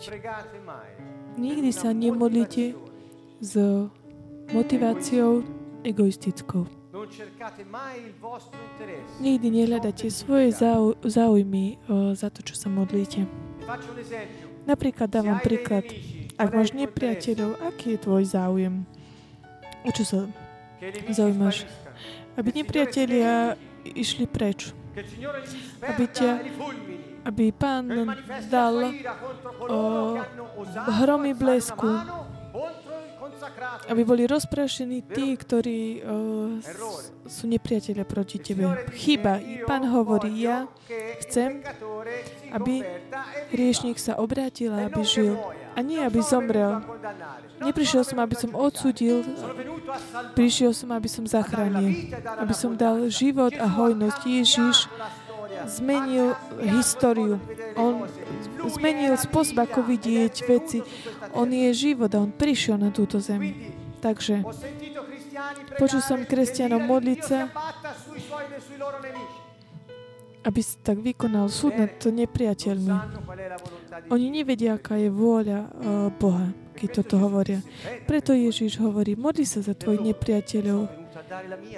nikdy sa nemodlite s motiváciou egoistickou. Nikdy nehľadáte svoje záuj- záujmy o, za to, čo sa modlíte. Napríklad dávam príklad. Ak máš nepriateľov, aký je tvoj záujem? O čo sa zaujímaš? Aby nepriatelia išli preč. Aby, ťa, aby Pán dal o, hromy blesku, aby boli rozprašení tí, ktorí uh, s, sú nepriatelia proti tebe. Chyba. Pán hovorí, ja chcem, aby hriešník sa obrátil a aby žil. A nie, aby zomrel. Neprišiel som, aby som odsudil, prišiel som, aby som zachránil. Aby som dal život a hojnosť. Ježiš zmenil históriu. On zmenil spôsob, ako vidieť veci. On je život a on prišiel na túto zem. Takže počul som kresťanov modliť sa, aby si tak vykonal súd nad nepriateľmi. Oni nevedia, aká je vôľa Boha, keď toto hovoria. Preto Ježiš hovorí, modli sa za tvojich nepriateľov,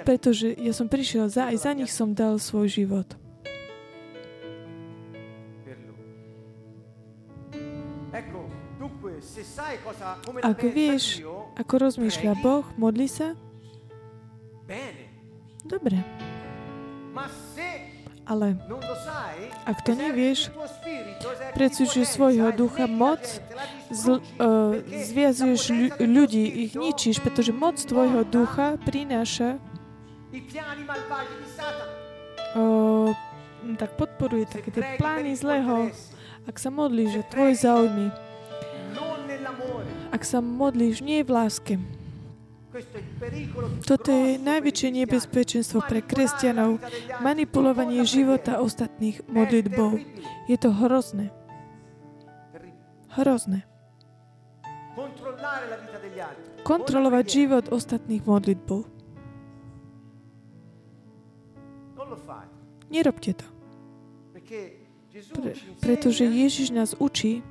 pretože ja som prišiel za, aj za nich som dal svoj život. Ak vieš, ako rozmýšľa Boh, modli sa. Dobre. Ale ak to nevieš, predsúčuješ svojho ducha moc, zl, uh, zviazuješ ľu- ľudí, ich ničíš, pretože moc tvojho ducha prináša uh, tak podporuje také tie plány zlého. Ak sa modlíš že tvoje záujmy, ak sa modlíš nie v láske, toto je najväčšie nebezpečenstvo pre kresťanov, manipulovanie života ostatných modlitbou. Je to hrozné. Hrozné. Kontrolovať život ostatných modlitbou. Nerobte to. Pre, pretože Ježiš nás učí,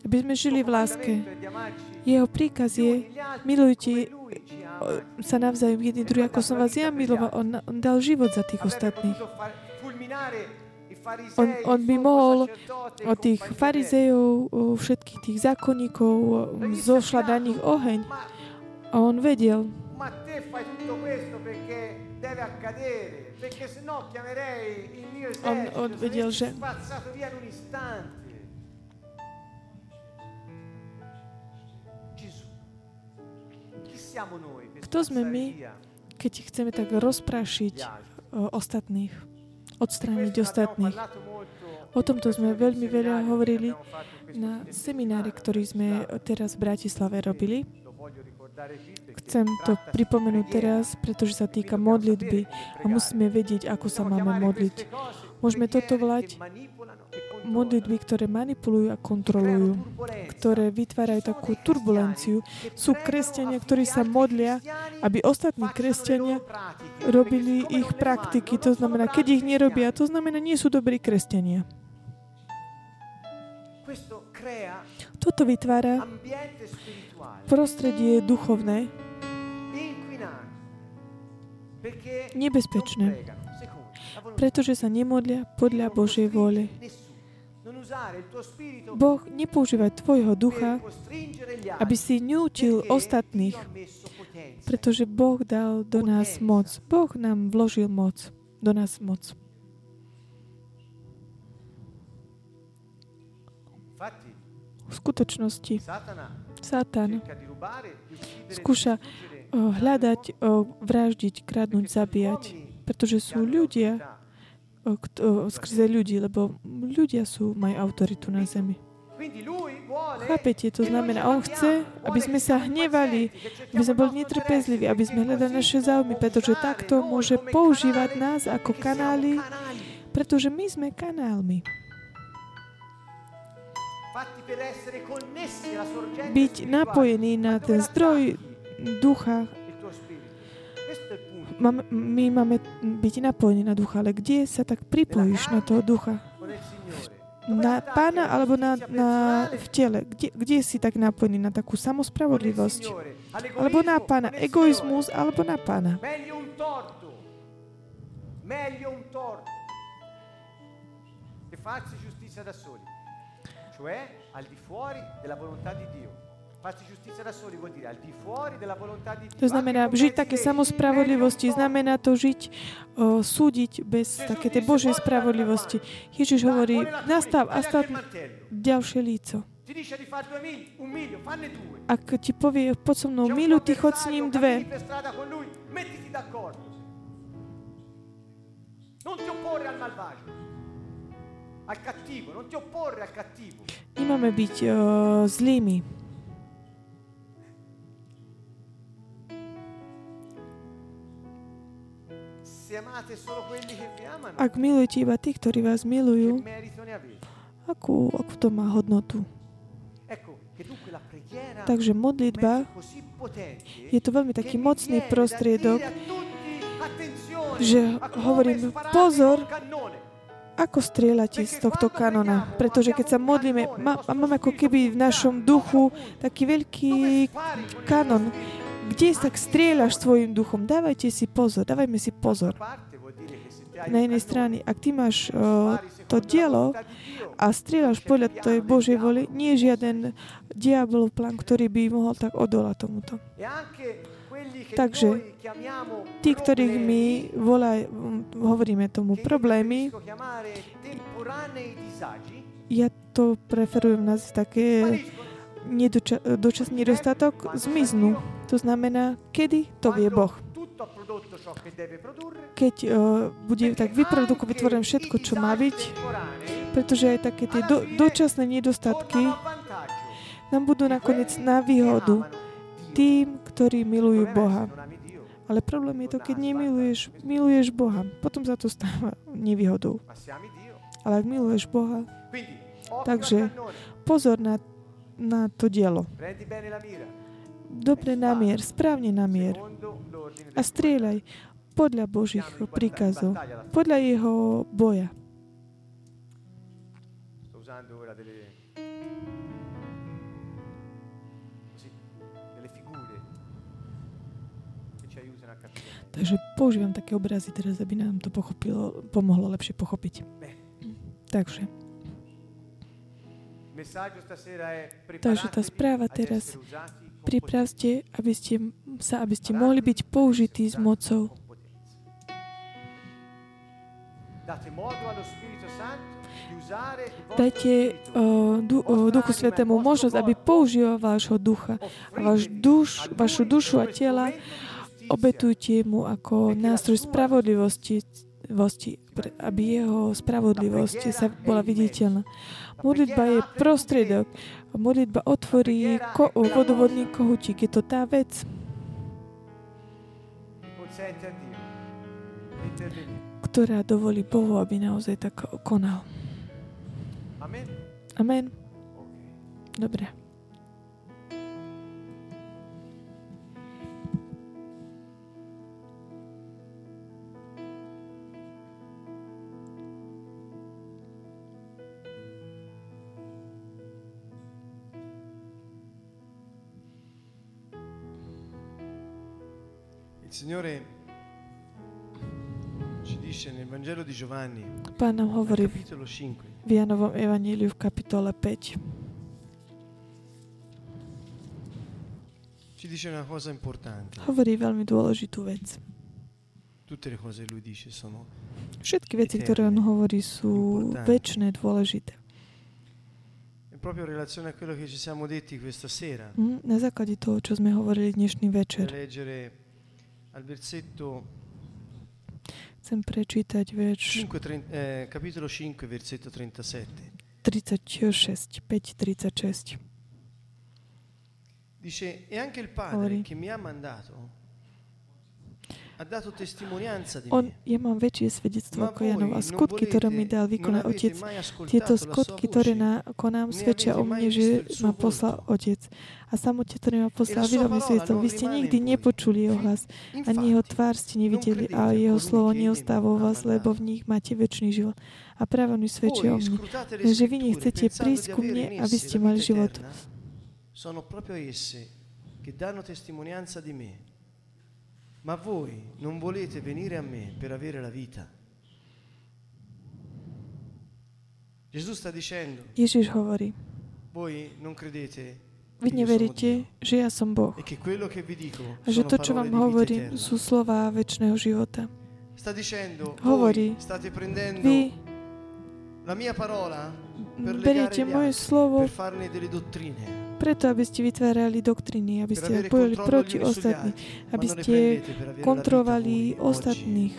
aby sme žili v láske. Jeho príkaz je, milujte sa navzájom jedni druhý, ako som vás ja miloval. On, on dal život za tých ostatných. On, on by mohol od tých farizejov, všetkých tých zákonníkov, zošla na nich oheň. A on vedel, on, on vedel, že kto sme my, keď chceme tak rozprášiť o, ostatných, odstrániť ostatných? O tomto sme veľmi veľa hovorili na seminári, ktorý sme teraz v Bratislave robili. Chcem to pripomenúť teraz, pretože sa týka modlitby a musíme vedieť, ako sa máme modliť. Môžeme toto volať modlitby, ktoré manipulujú a kontrolujú, ktoré vytvárajú takú turbulenciu. Sú kresťania, ktorí sa modlia, aby ostatní kresťania robili ich praktiky. To znamená, keď ich nerobia, to znamená, nie sú dobrí kresťania. Toto vytvára prostredie duchovné, nebezpečné, pretože sa nemodlia podľa Božej vôle. Boh nepoužíva tvojho ducha, aby si nútil ostatných, pretože Boh dal do nás moc. Boh nám vložil moc, do nás moc. V skutočnosti Satan skúša hľadať, vraždiť, kradnúť, zabíjať, pretože sú ľudia, skrze ľudí, lebo ľudia sú, majú autoritu na zemi. Chápete, to znamená, on chce, aby sme sa hnevali, aby sme boli netrpezliví, aby sme hľadali naše záujmy, pretože takto môže používať nás ako kanály, pretože my sme kanálmi. Byť napojený na ten zdroj ducha. Máme, my máme byť napojení na ducha, ale kde sa tak pripojíš na toho ducha? Na pána alebo na, na, v tele? Kde, kde si tak napojený na takú samospravodlivosť? Alebo na pána? Egoizmus alebo na pána? To znamená, žiť také samospravodlivosti, znamená to žiť, o, súdiť bez také tej Božej spravodlivosti. Ježiš hovorí, nastav a stav ďalšie líco. Ak ti povie, poď so mnou milu, ty chod s ním dve. Non ti opporre al malvagio. Al cattivo, non ti opporre al cattivo. Nemáme byť o, zlými. Ak milujete iba tí, ktorí vás milujú, akú, akú to má hodnotu? Takže modlitba je to veľmi taký mocný prostriedok, že hovorím, pozor, ako strieľate z tohto kanóna. Pretože keď sa modlíme, má, máme ako keby v našom duchu taký veľký kanón, kde tak strieľaš svojim duchom. Dávajte si pozor, dávajme si pozor. Na jednej strane, ak ty máš uh, to dielo a strieľaš podľa tej Božej voli, nie je žiaden diabolov plán, ktorý by mohol tak odolať tomuto. Takže tí, ktorých my volaj, hovoríme tomu problémy, ja to preferujem nazvať také Nedoča- dočasný nedostatok zmiznú. To znamená, kedy to vie Boh. Keď uh, bude tak vyprodukovať, vytvorím všetko, čo má byť, pretože aj také tie do- dočasné nedostatky nám budú nakoniec na výhodu tým, ktorí milujú Boha. Ale problém je to, keď nemiluješ miluješ Boha. Potom sa to stáva nevýhodou. Ale ak miluješ Boha, takže pozor na na to dielo. Dobre namier, správne namier. A strieľaj podľa Božích príkazov, podľa jeho boja. Takže používam také obrazy teraz, aby nám to pochopilo, pomohlo lepšie pochopiť. Takže Takže tá správa teraz, pripravte aby ste sa, aby ste mohli byť použití s mocou. Dajte uh, du, uh, Duchu Svätému možnosť, aby používal vášho ducha. A váš duš, vašu dušu a tela obetujte mu ako nástroj spravodlivosti, aby jeho spravodlivosť sa bola viditeľná. Modlitba je prostriedok. Modlitba otvorí ko- vodovodný kohútik. Je to tá vec. Ktorá dovolí Bohu, aby naozaj tak konal. Amen. Dobre. Pán nám hovorí v Janovom evaníliu v kapitole päť. Hovorí veľmi dôležitú vec. Všetky veci, ktoré on hovorí, sú večné, dôležité. proprio in relazione a quello che ci siamo detti questa sera. Na základe toho, čo sme hovorili dnešný večer. Al versetto Chcem prečítať verš kapitolo päť, versetto tridsaťsedem. tridsaťšesť, päť tridsaťšesť. Dice: "E anche il Padre che mi ha mandato ha dato testimonianza di me." On ja mám väčšie svedectvo ako Janov a skutky, ktoré mi dal vykonať Otec. Tieto skutky, ktoré na, konám, svedčia o mne, že ma poslal Otec. A sám Otec, ktorý ma poslal, vydomi svedectvo. Vy ste nikdy nepočuli jeho hlas, ani jeho tvár ste nevideli a jeho slovo neostáva vo vás, lebo v nich máte večný život. A práve mi svedčia o mne, že vy nechcete prísť ku mne, aby ste mali život. Sono proprio esse che danno testimonianza di me. Ma voi non volete venire a me per avere la vita. Gesù sta dicendo. Ježiš hovorí. Voi non credete. Vy neveríte, že ja som Boh. E che quello che vi dico sono parole di vita. A že to, čo vám hovorím, sú slová večného života. Sta dicendo. Hovorí. State prendendo la mia parola per legare moje slovo, per farne delle dottrine. Preto, aby ste vytvárali doktriny, aby ste bojili proti ostatných, aby ste kontrolovali ostatných.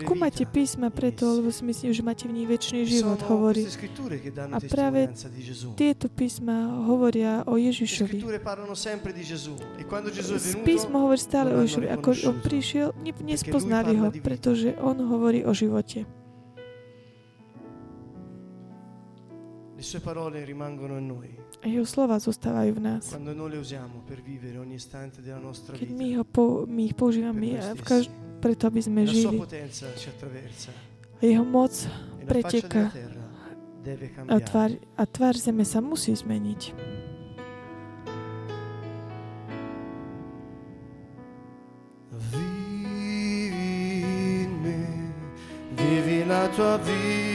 Skúmajte písma preto, lebo si myslím, že máte v nich večný život, hovorí. A práve tieto písma hovoria o Ježišovi. Písmo hovorí stále o Ježišovi. Ako on prišiel, nespoznali ho, pretože on hovorí o živote. Le sue parole rimangono in noi. Jeho slova zostávajú v nás. Quando noi le usiamo per vivere ogni istante della nostra vita. Keď my, ho po, my ich používame kaž- preto, aby sme žili. A jeho moc preteká. A tvár, a tvár zeme sa musí zmeniť. Vivi in me, vivi la tua vita.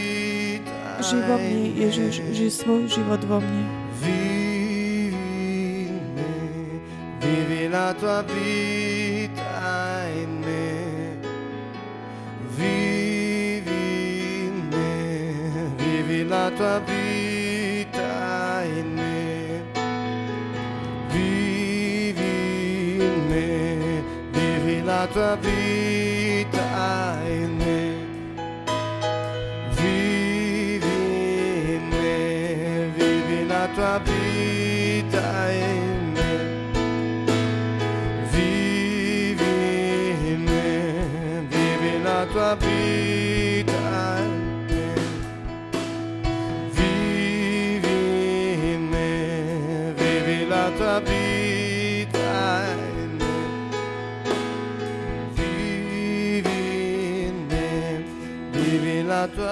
Žij vo mne, Ježiš, žij svoj život vo mne. Vivi in me, vivi la tua vita in me. Vivi in me, vivi la tua vita in me. Vivi in me, vivi la tua vita in me. Tua vita in me, vivi in me, vivi la tua vita in me, vivi in me, vivi la tua vita in me, vivi in me, vivi la tua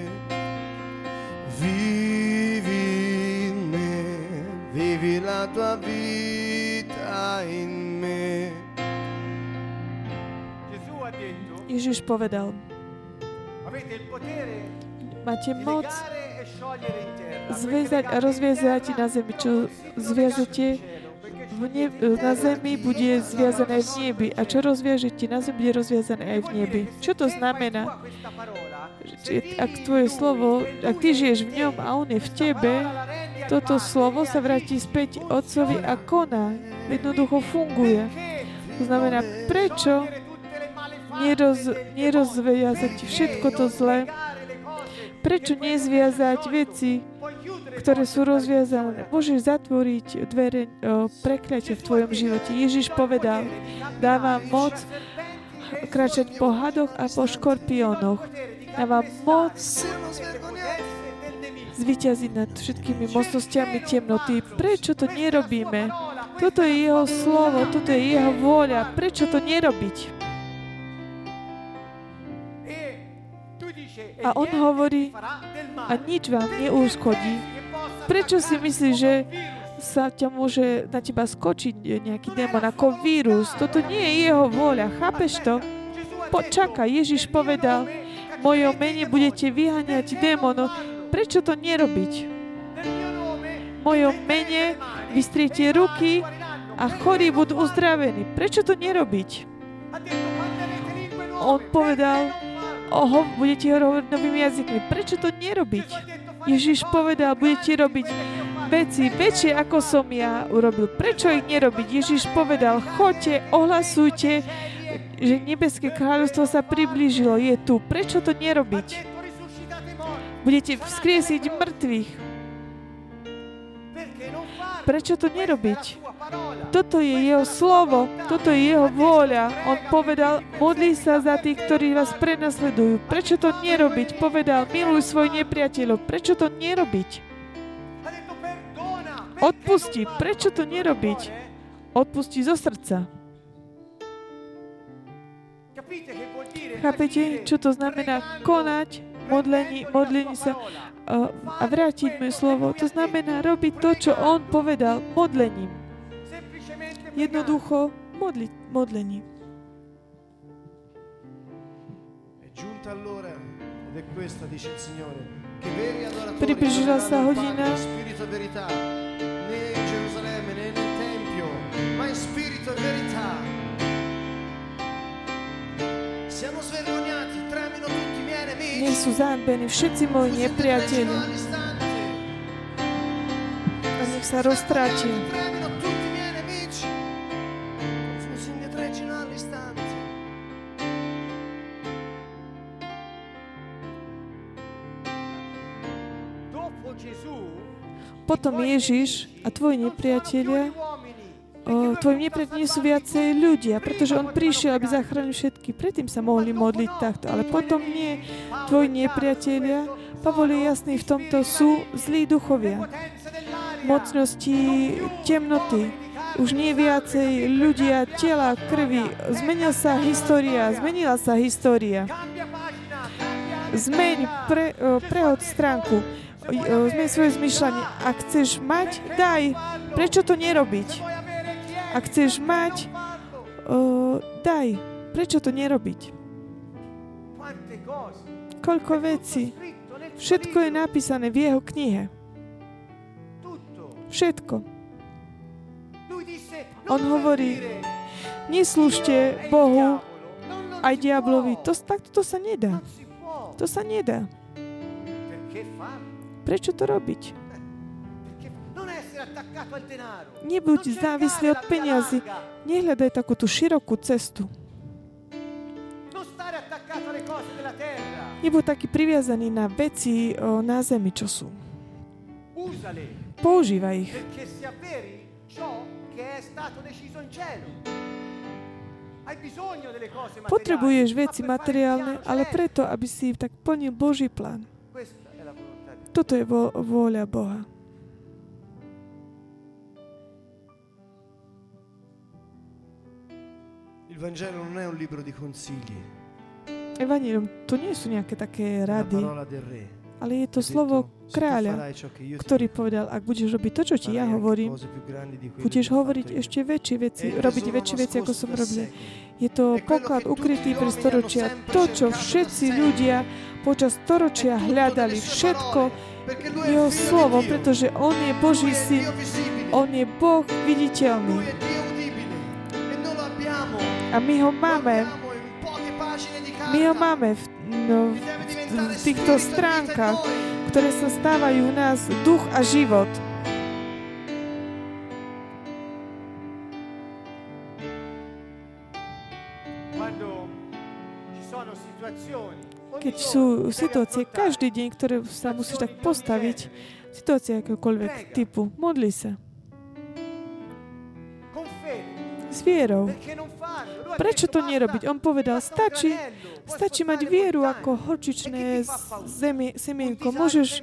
Vivi in me, vivi la tua vita in me. Ježiš povedal, máte moc zviezať a rozviezať na zemi, čo zviezete v ne- na zemi, bude zviazané v nebi. A čo rozviažete na zemi, bude rozviazané aj v nebi. Čo to znamená? Ak tvoje slovo, ak ty žiješ v ňom a on je v tebe, toto slovo sa vráti späť Otcovi a koná. Jednoducho funguje. To znamená, prečo neroz, nerozviazať všetko to zlé? Prečo nezviazať veci, ktoré sú rozviazané? Môžeš zatvoriť dvere prekliatia v tvojom živote. Ježiš povedal, dávam moc kráčať po hadoch a po škorpiónoch. Dávam moc zvíťaziť nad všetkými mocnostiami temnoty. Prečo to nerobíme? Toto je jeho slovo, toto je jeho vôľa. Prečo to nerobiť? A on hovorí, a nič vám neuškodí. Prečo si myslíš, že sa ťa môže na teba skočiť nejaký démon ako vírus? Toto nie je jeho vôľa. Chápeš to? Počakaj, Ježiš povedal, v mojom mene budete vyháňať démonov. Prečo to nerobiť? V mojom mene vystriete ruky a chorí budú uzdravení. Prečo to nerobiť? On povedal, oho, budete hovoriť novými jazykmi. Prečo to nerobiť? Ježiš povedal, budete robiť veci väčšie, ako som ja urobil. Prečo ich nerobiť? Ježiš povedal, choďte, ohlasujte, že nebeské kráľovstvo sa priblížilo, je tu. Prečo to nerobiť? Budete vzkriesiť mŕtvych. Prečo to nerobiť? Toto je jeho slovo, toto je jeho vôľa. On povedal, modli sa za tých, ktorí vás prenasledujú. Prečo to nerobiť? Povedal, miluj svoj nepriateľov. Prečo to nerobiť? Odpusti. Prečo to nerobiť? Odpusti zo srdca. Chápete, čo to znamená konať, modlení, modlení sa a vrátiť mu slovo. To znamená robiť to, čo on povedal, modlením. Jednoducho modliť, modlením. Približila sa hodina, né in Gerusalemme, né nel Tempio, ma in spirito e verità. Nech sú zahambení všetci moji nepriatelia a nech sa roztrátia. Potom Ježiš a tvoji nepriatelia O, tvojim nepriateľom nie sú viacej ľudia, pretože on prišiel, aby zachránil všetky. Predtým sa mohli modliť takto, ale potom nie. Tvoji nepriatelia, Pavol je jasný, v tomto sú zlí duchovia. Mocnosti temnoty. Už nie viacej ľudia, tela, krvi. Zmenila sa história, zmenila sa história. Zmeň pre, prehod stránku. Zmeň svoje zmyšľanie. Ak chceš mať, daj. Prečo to nerobiť? Ak chceš mať, uh, daj. Prečo to nerobiť? Koľko vecí. Všetko je napísané v jeho knihe. Všetko. On hovorí, neslúžte Bohu aj diablovi. To, takto to sa nedá. To sa nedá. Prečo to robiť? Nebuď závislý od peniazy. Nehľadaj takúto širokú cestu. Nebuď taký priviazaný na veci na zemi, čo sú. Používaj ich. Potrebuješ veci materiálne, ale preto, aby si tak plnil Boží plán. Toto je vo- vôľa Boha. Evangelium to nie sú nejaké také rady, ale je to slovo kráľa, ktorý povedal, ak budeš robiť to, čo ti ja hovorím, budeš hovoriť ešte väčšie veci, robiť väčšie veci, ako som robil. Je to poklad ukrytý pre storočia. To, čo všetci ľudia počas storočia hľadali, všetko jeho slovo, pretože on je Boží syn, on je Boh viditeľný. A my ho máme, my ho máme v, no, v, v týchto stránkach, ktoré sa stávajú u nás duch a život. Keď sú situácie každý deň, ktoré sa musíš tak postaviť, situácia akéhokoľvek typu, modli sa. S vierou. Prečo to nerobiť? On povedal, stačí, stačí mať vieru ako horčičné zemi, semienko. Môžeš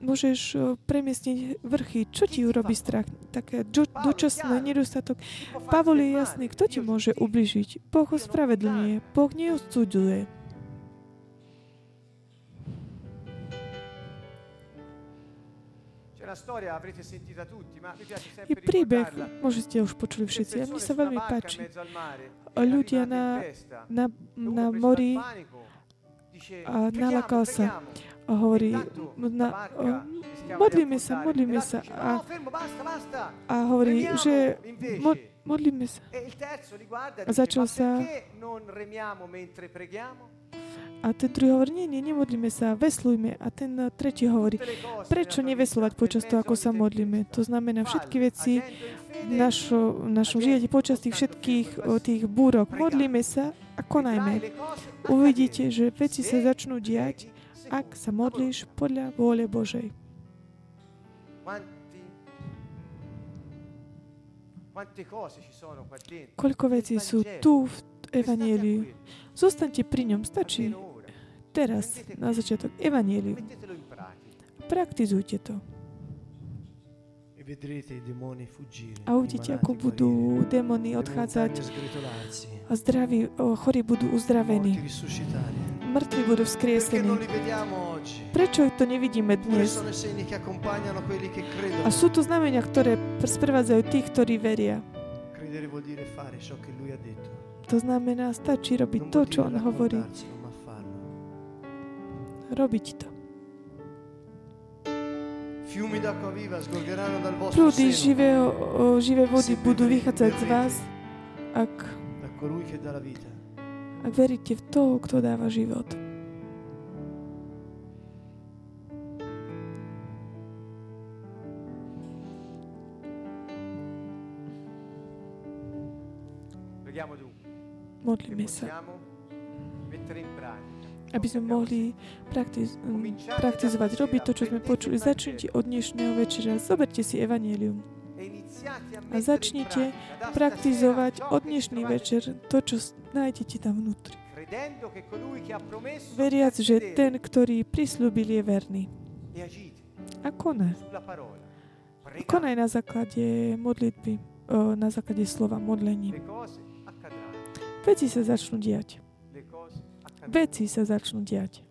môžeš premiestniť vrchy. Čo ti urobí strach? Také dočasný nedostatok. Pavol je jasný, kto ti môže ubližiť. Boh ospravedlňuje, Boh neodsúďuje. Je príbeh, môžete už počuli všetci, a mne sa veľmi páči. Ľudia na, na, na mori a nalakal sa. A hovorí, na, modlíme sa, modlíme sa. A, a hovorí, že mo, modlíme sa. A začal sa. A ten druhý hovorí, nie, nie, nemodlíme sa, veslujme. A ten tretí hovorí, prečo neveslovať počas toho, ako sa modlíme? To znamená všetky veci v našo, našom živote, počas tých všetkých tých búrok. Modlíme sa a konajme. Uvidíte, že veci sa začnú diať, ak sa modlíš podľa vôle Božej. Koľko vecí sú tu v Evanjeliu. Zostaňte pri ňom, stačí teraz, na začiatok, Evanjeliu. Praktizujte to. A uvidíte, ako budú démony odchádzať a zdraví, chorí budú uzdravení. Mŕtvi budú vzkriesení. Prečo to nevidíme dnes? A sú to znamenia, ktoré sprevádzajú tých, ktorí veria. To znamená, stačí robiť to, čo on hovorí. Robiť to. Prúdy živé, živé vody budú vychádzať z vás, ak, ak veríte v toho, kto dáva život. Modlíme sa, aby sme mohli praktiz- praktizovať, robiť to, čo sme počuli. Začnite od dnešného večera, zoberte si evanjelium a začnite praktizovať od dnešný večer to, čo nájdete tam vnútri. Veriac, že ten, ktorý prisľúbil, je verný. A konaj. Konaj na základe modlitby, na základe slova modlení. Veci sa začnú diať. Veci sa začnú diať.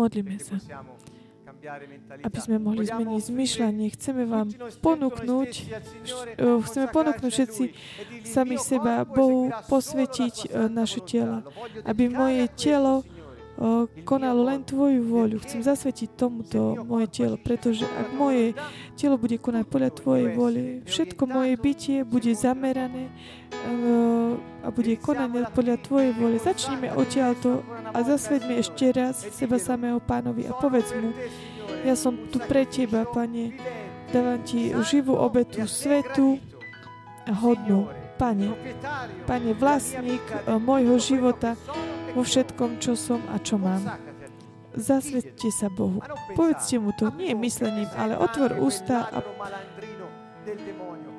Modlíme sa, aby sme mohli zmeniť zmyšľanie. Chceme vám ponúknuť, chceme ponúknuť všetci samých seba, Bohu posvetiť naše telo, aby moje telo konalo len tvoju vôľu. Chcem zasvetiť tomuto moje telo, pretože ak moje telo bude konať podľa tvojej vôle, všetko moje bytie bude zamerané a bude konané podľa tvojej vôle. Začnime odtiaľto a zasvedme ešte raz seba samého Pánovi a povedz mu, ja som tu pre teba, Pane, dávam ti živú obetu svetu a hodnú. Pane, Pane, vlastník môjho života, vo všetkom, čo som a čo mám. Zasvedte sa Bohu. Povedzte mu to, nie myslením, ale otvor ústa, a,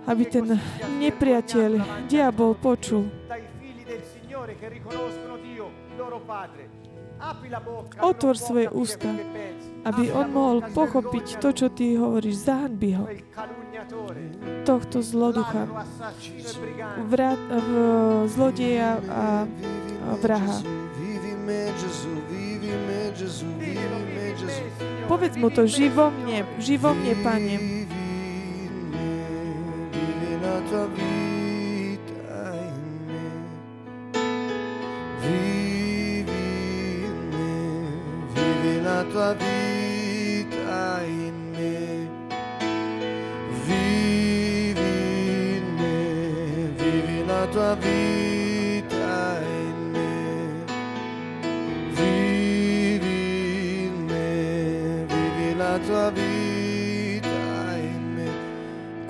aby ten nepriateľ, diabol, počul. Otvor svoje ústa, aby on mohol pochopiť to, čo ty hovoríš. Zahanbi ho. Tohto zloducha. Vrat, v, zlodeja a, a vraha. Povedz mu to, živ vo mne, živ vo mne, Pane. La tua vita in me, vivi in me, vivi la tua vita in me, vivi in me, vivi la tua vita in me.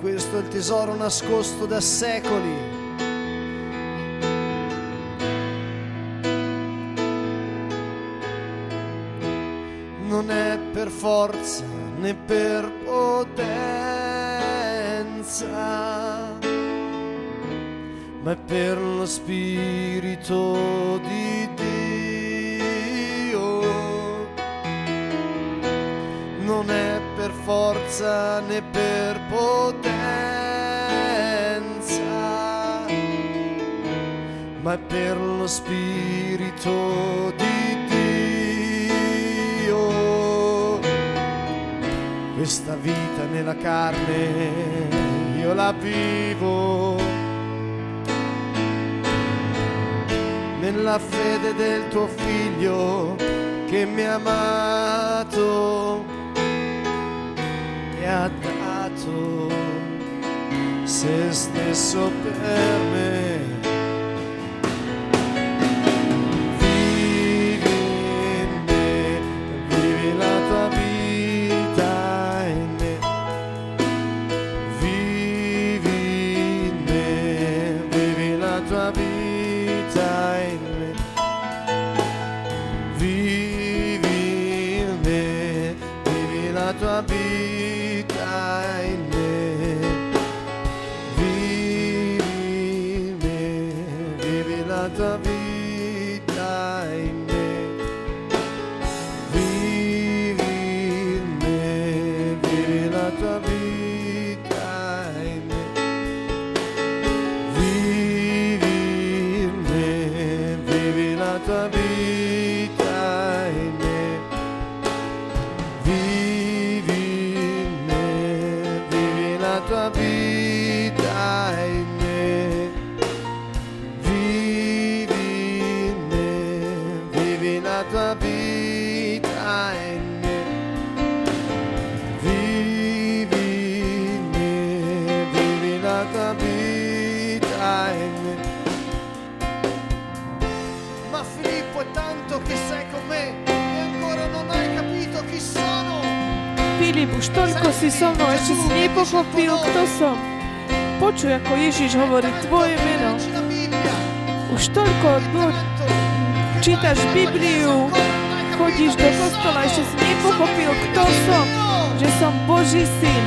Questo è il tesoro nascosto da secoli. Non è per forza né per potenza, ma è per lo Spirito di Dio. forza né per potenza, ma per lo Spirito di Dio. Questa vita nella carne io la vivo, nella fede del tuo Figlio che mi ha amato e ha dato se stesso per me. Vivi in me, vivi la tua vita in me, vivi in me, vivi la tua vita. Tua vita in me, vivi in me, vivi la tua vita in me, vivi in me, vivi la tua vita in me, vivi in me, vivi la tua vita in me. Tua vita in me, vivi in me, vivi la tua vita in me, vivi in me, vivi la tua vita in me. Ma Filippo, è tanto che sei con me e ancora non hai capito chi sono. Filip, už toľko si so mnou, ešte si nepochopil, kto som. Počuj, ako Ježiš hovorí tvoje meno. Už toľko dlho čítaš Bibliu, chodíš do kostola, ešte si nepochopil, kto som, že som Boží syn.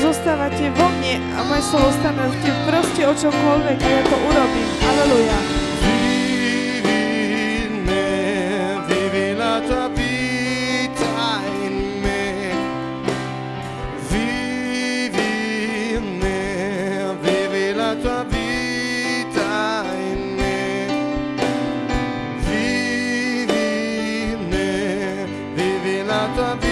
Zostávate vo mne a moje slovo stane v tebe, proste o čokoľvek a ja to urobím. Aleluja. Vivi in me, vivi la tua vita in me, vivi in me, vivi la tua vita in me, vivi in me, vivi la tua vita.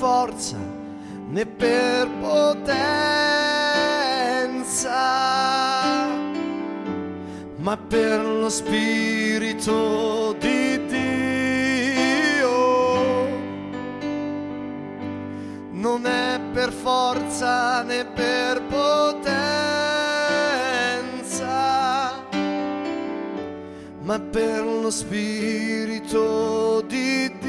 Forza né per potenza, ma per lo Spirito di Dio. Non è per forza né per potenza, ma per lo Spirito di Dio.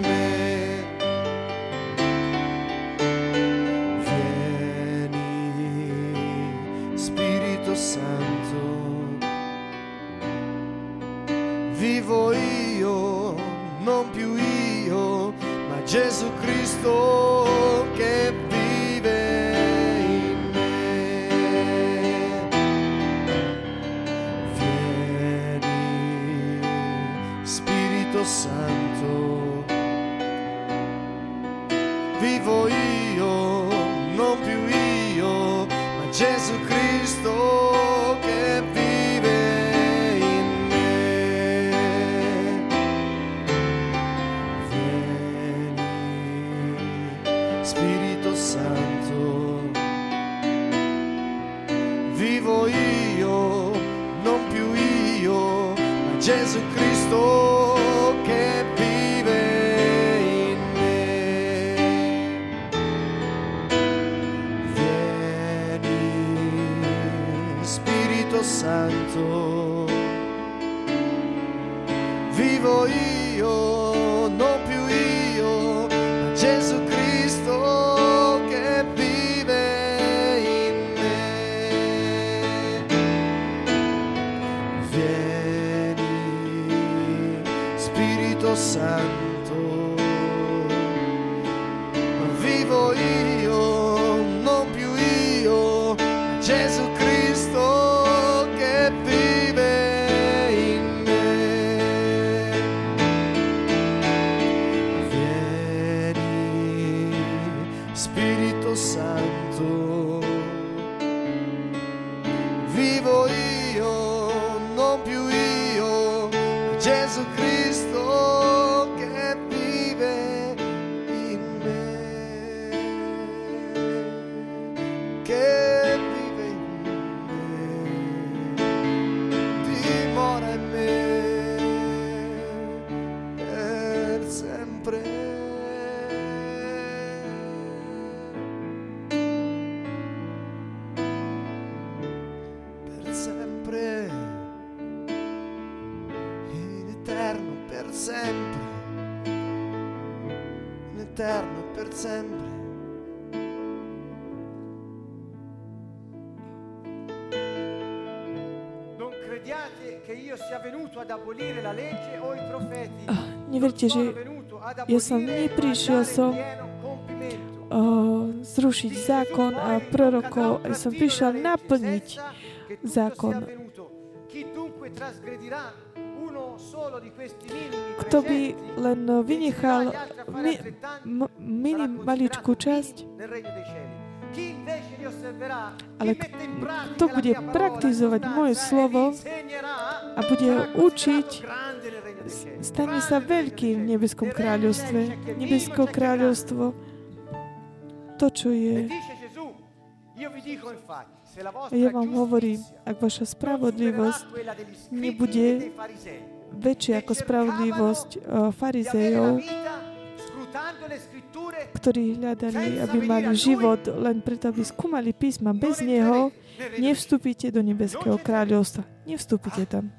Neverte, že ja som neprišiel som uh, zrušiť zákon a prorokov, ja som prišiel naplniť zákon. Kto by len vynechal mi, m- minim maličkú časť, ale kto bude praktizovať moje slovo a bude ho učiť, stane sa veľkým v nebeskom kráľovstve. Nebeské kráľovstvo, to, čo je. Ja vám hovorím, ak vaša spravodlivosť nebude väčšia ako spravodlivosť farizejov, ktorí hľadali, aby mali život, len preto, aby skúmali písma bez neho, nevstúpite do nebeského kráľovstva. Nevstúpite tam.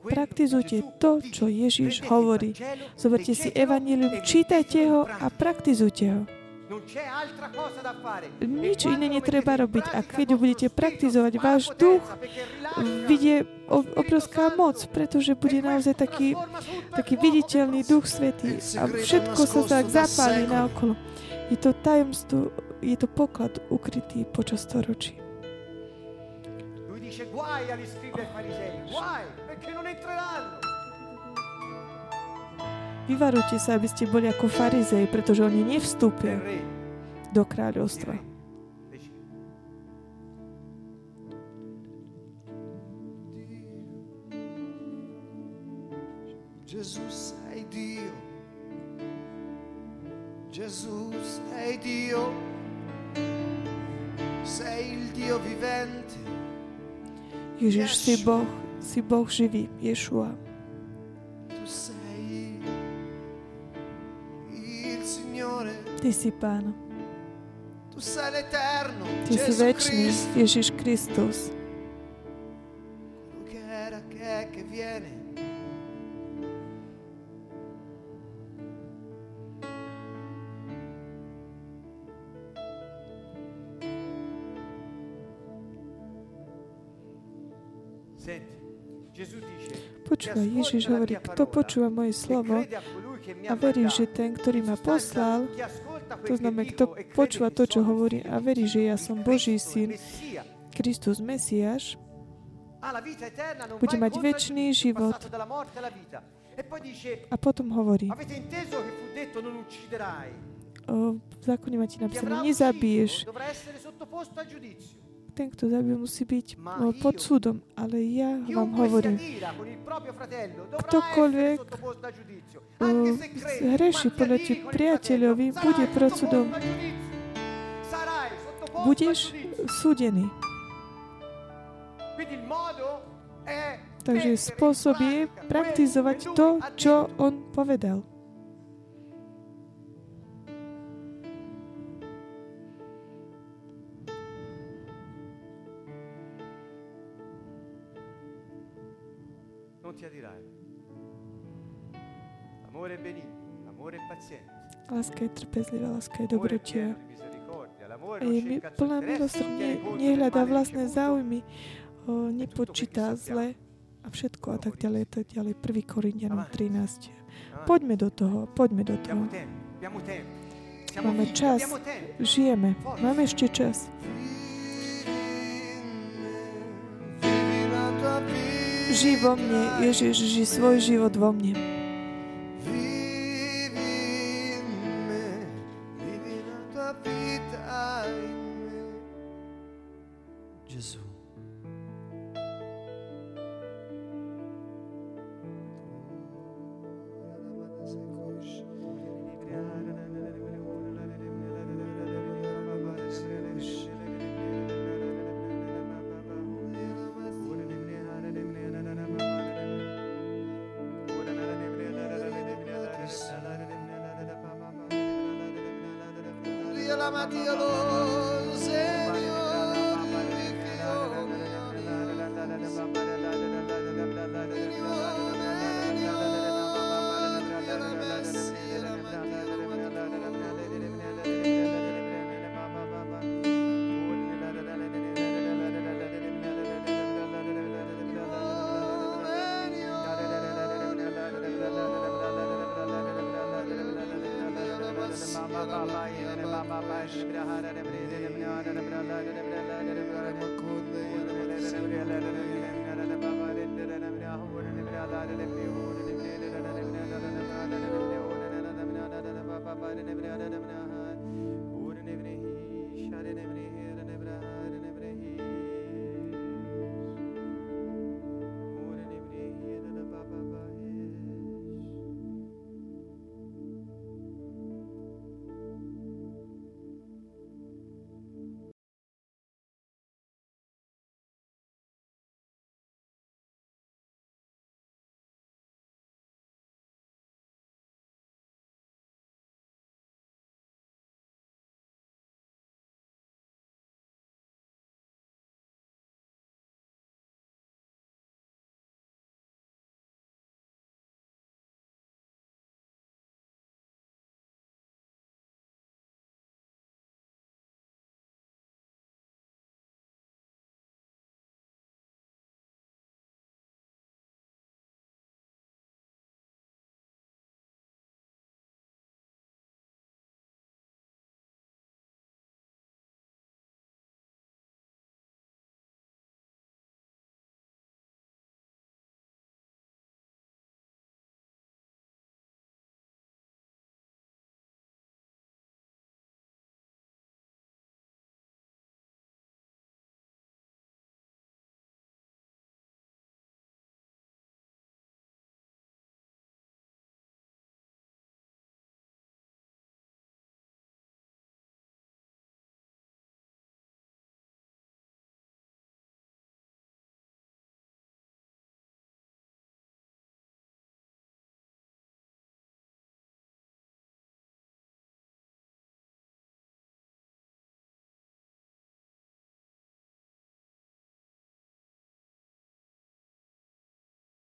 Praktizujte to, čo Ježiš hovorí. Zoberte si evanjelium, čítajte ho a praktizujte ho. Nič iné netreba robiť. A keď budete praktizovať, váš duch vidie obrovská moc, pretože bude naozaj taký, taký viditeľný Duch Svätý a všetko sa tak zapálí naokolo. Je to tajomstvo, je to poklad ukrytý počas storočí. Guai a riscrivere ai farisei, guai, perché non entreranno. Vyvarujte sa, aby ste boli ako farizei, pretože oni nevstúpia do kráľovstva. Jesus è Dio. Jesus è Dio. Sei il Dio vivente. Ježiš, si Boh, si Boh živý, Ješua. Ty si Pán. Ty si večný, Ježiš Kristus. Počúva, Ježiš hovorí, kto počúva moje slovo a verí, že ten, ktorý ma poslal, to znamená, kto počúva to, čo hovorí a verí, že ja som Boží syn, Kristus Mesiáš, bude mať večný život. A potom hovorí, v zákone máte napísané, nezabiješ. Ten, kto zabije, musí byť pod súdom. Ale ja vám hovorím, ktokoľvek hreší proti priateľovi, bude pod súdom. Budeš súdený. Takže spôsob je praktizovať to, čo on povedal. Láska je trpezlivá, láska je dobrotivá. A je plná milosrdne, nehľadá vlastné záujmy, o, nepočítá zle a všetko a tak ďalej, tak ďalej. prvý. Korinťanom trinásť. Poďme do toho, poďme do toho. Máme čas, žijeme, máme ešte čas. Žij vo mne, Ježiš, žij svoj život vo mne. Amen.